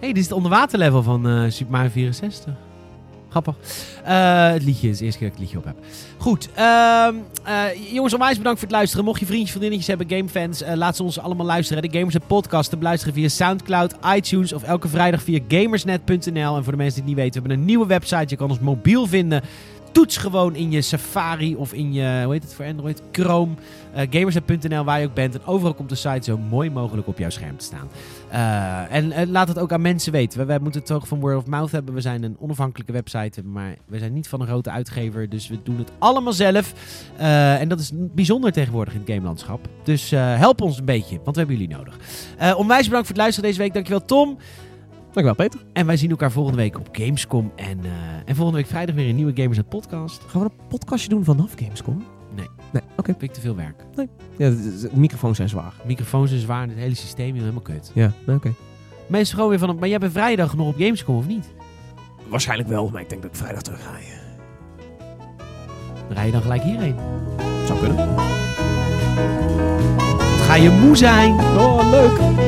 Hey, dit is het onderwaterlevel van Super Mario 64. Grappig. Het liedje is de eerste keer dat ik het liedje op heb. Goed. Jongens, onwijs bedankt voor het luisteren. Mocht je vriendjes, vriendinnetjes hebben, gamefans, laat ze ons allemaal luisteren. De Gamersnet podcast te beluisteren via Soundcloud, iTunes of elke vrijdag via gamersnet.nl. En voor de mensen die het niet weten, we hebben een nieuwe website. Je kan ons mobiel vinden. Toets gewoon in je Safari of in je, hoe heet het voor Android, Chrome, gamersnet.nl, waar je ook bent. En overal komt de site zo mooi mogelijk op jouw scherm te staan. En laat het ook aan mensen weten. Wij moeten het toch van word of mouth hebben. We zijn een onafhankelijke website, maar we zijn niet van een grote uitgever. Dus we doen het allemaal zelf. En dat is bijzonder tegenwoordig in het gamelandschap. Dus help ons een beetje, want we hebben jullie nodig. Onwijs bedankt voor het luisteren deze week. Dankjewel Tom. Dankjewel Peter. En wij zien elkaar volgende week op Gamescom. En volgende week vrijdag weer een nieuwe Gamersnet podcast. Gaan we een podcastje doen vanaf Gamescom? Nee. Oké. Vind ik te veel werk. Nee. Ja, de microfoons zijn zwaar. Het hele systeem is helemaal kut. Ja, oké. Mensen gewoon weer van... Maar jij bent vrijdag nog op Gamescom, of niet? Waarschijnlijk wel, maar ik denk dat ik vrijdag terug ga. Rij je dan gelijk hierheen? Zou kunnen. Wat ga je moe zijn? Oh, leuk!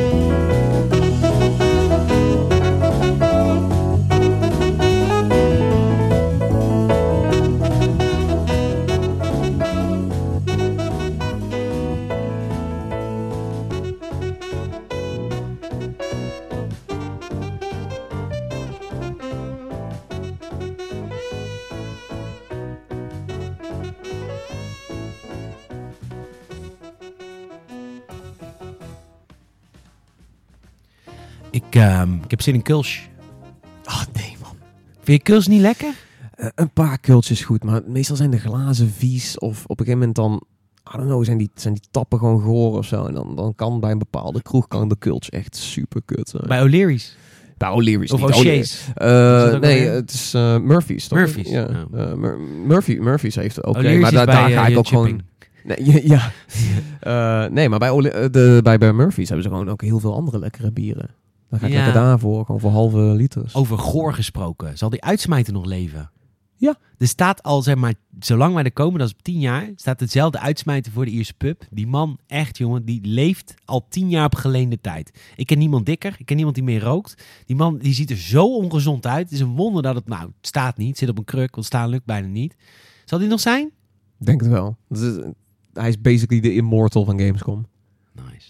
Ik heb zin in kulsje. Oh nee man. Vind je kuls niet lekker? Een paar kulsjes goed, maar meestal zijn de glazen vies. Of op een gegeven moment dan, I don't know, zijn die tappen gewoon goor of zo. En dan kan bij een bepaalde kroeg de kulsje echt super kut zijn. Bij O'Leary's? Bij O'Leary's. Of O'Shea's? Nee, het is Murphy's. Toch? Murphy's? Ja. Oh. Murphy's heeft het. Oké, maar daar ga ik ook shipping. Gewoon... Nee, ja. Nee, maar bij Murphy's hebben ze gewoon ook heel veel andere lekkere bieren. Dan ga ik lekker daarvoor, gewoon voor halve liters. Over goor gesproken. Zal die uitsmijter nog leven? Ja. Er staat al, zeg maar, zolang wij er komen, dat is op 10 jaar, staat hetzelfde uitsmijter voor de Ierse pub. Die man, echt jongen, die leeft al 10 jaar op geleende tijd. Ik ken niemand dikker, ik ken niemand die meer rookt. Die man, die ziet er zo ongezond uit. Het is een wonder dat het, nou, het staat niet. Het zit op een kruk, want staan lukt bijna niet. Zal die nog zijn? Denk het wel. Hij is basically de immortal van Gamescom. Nice.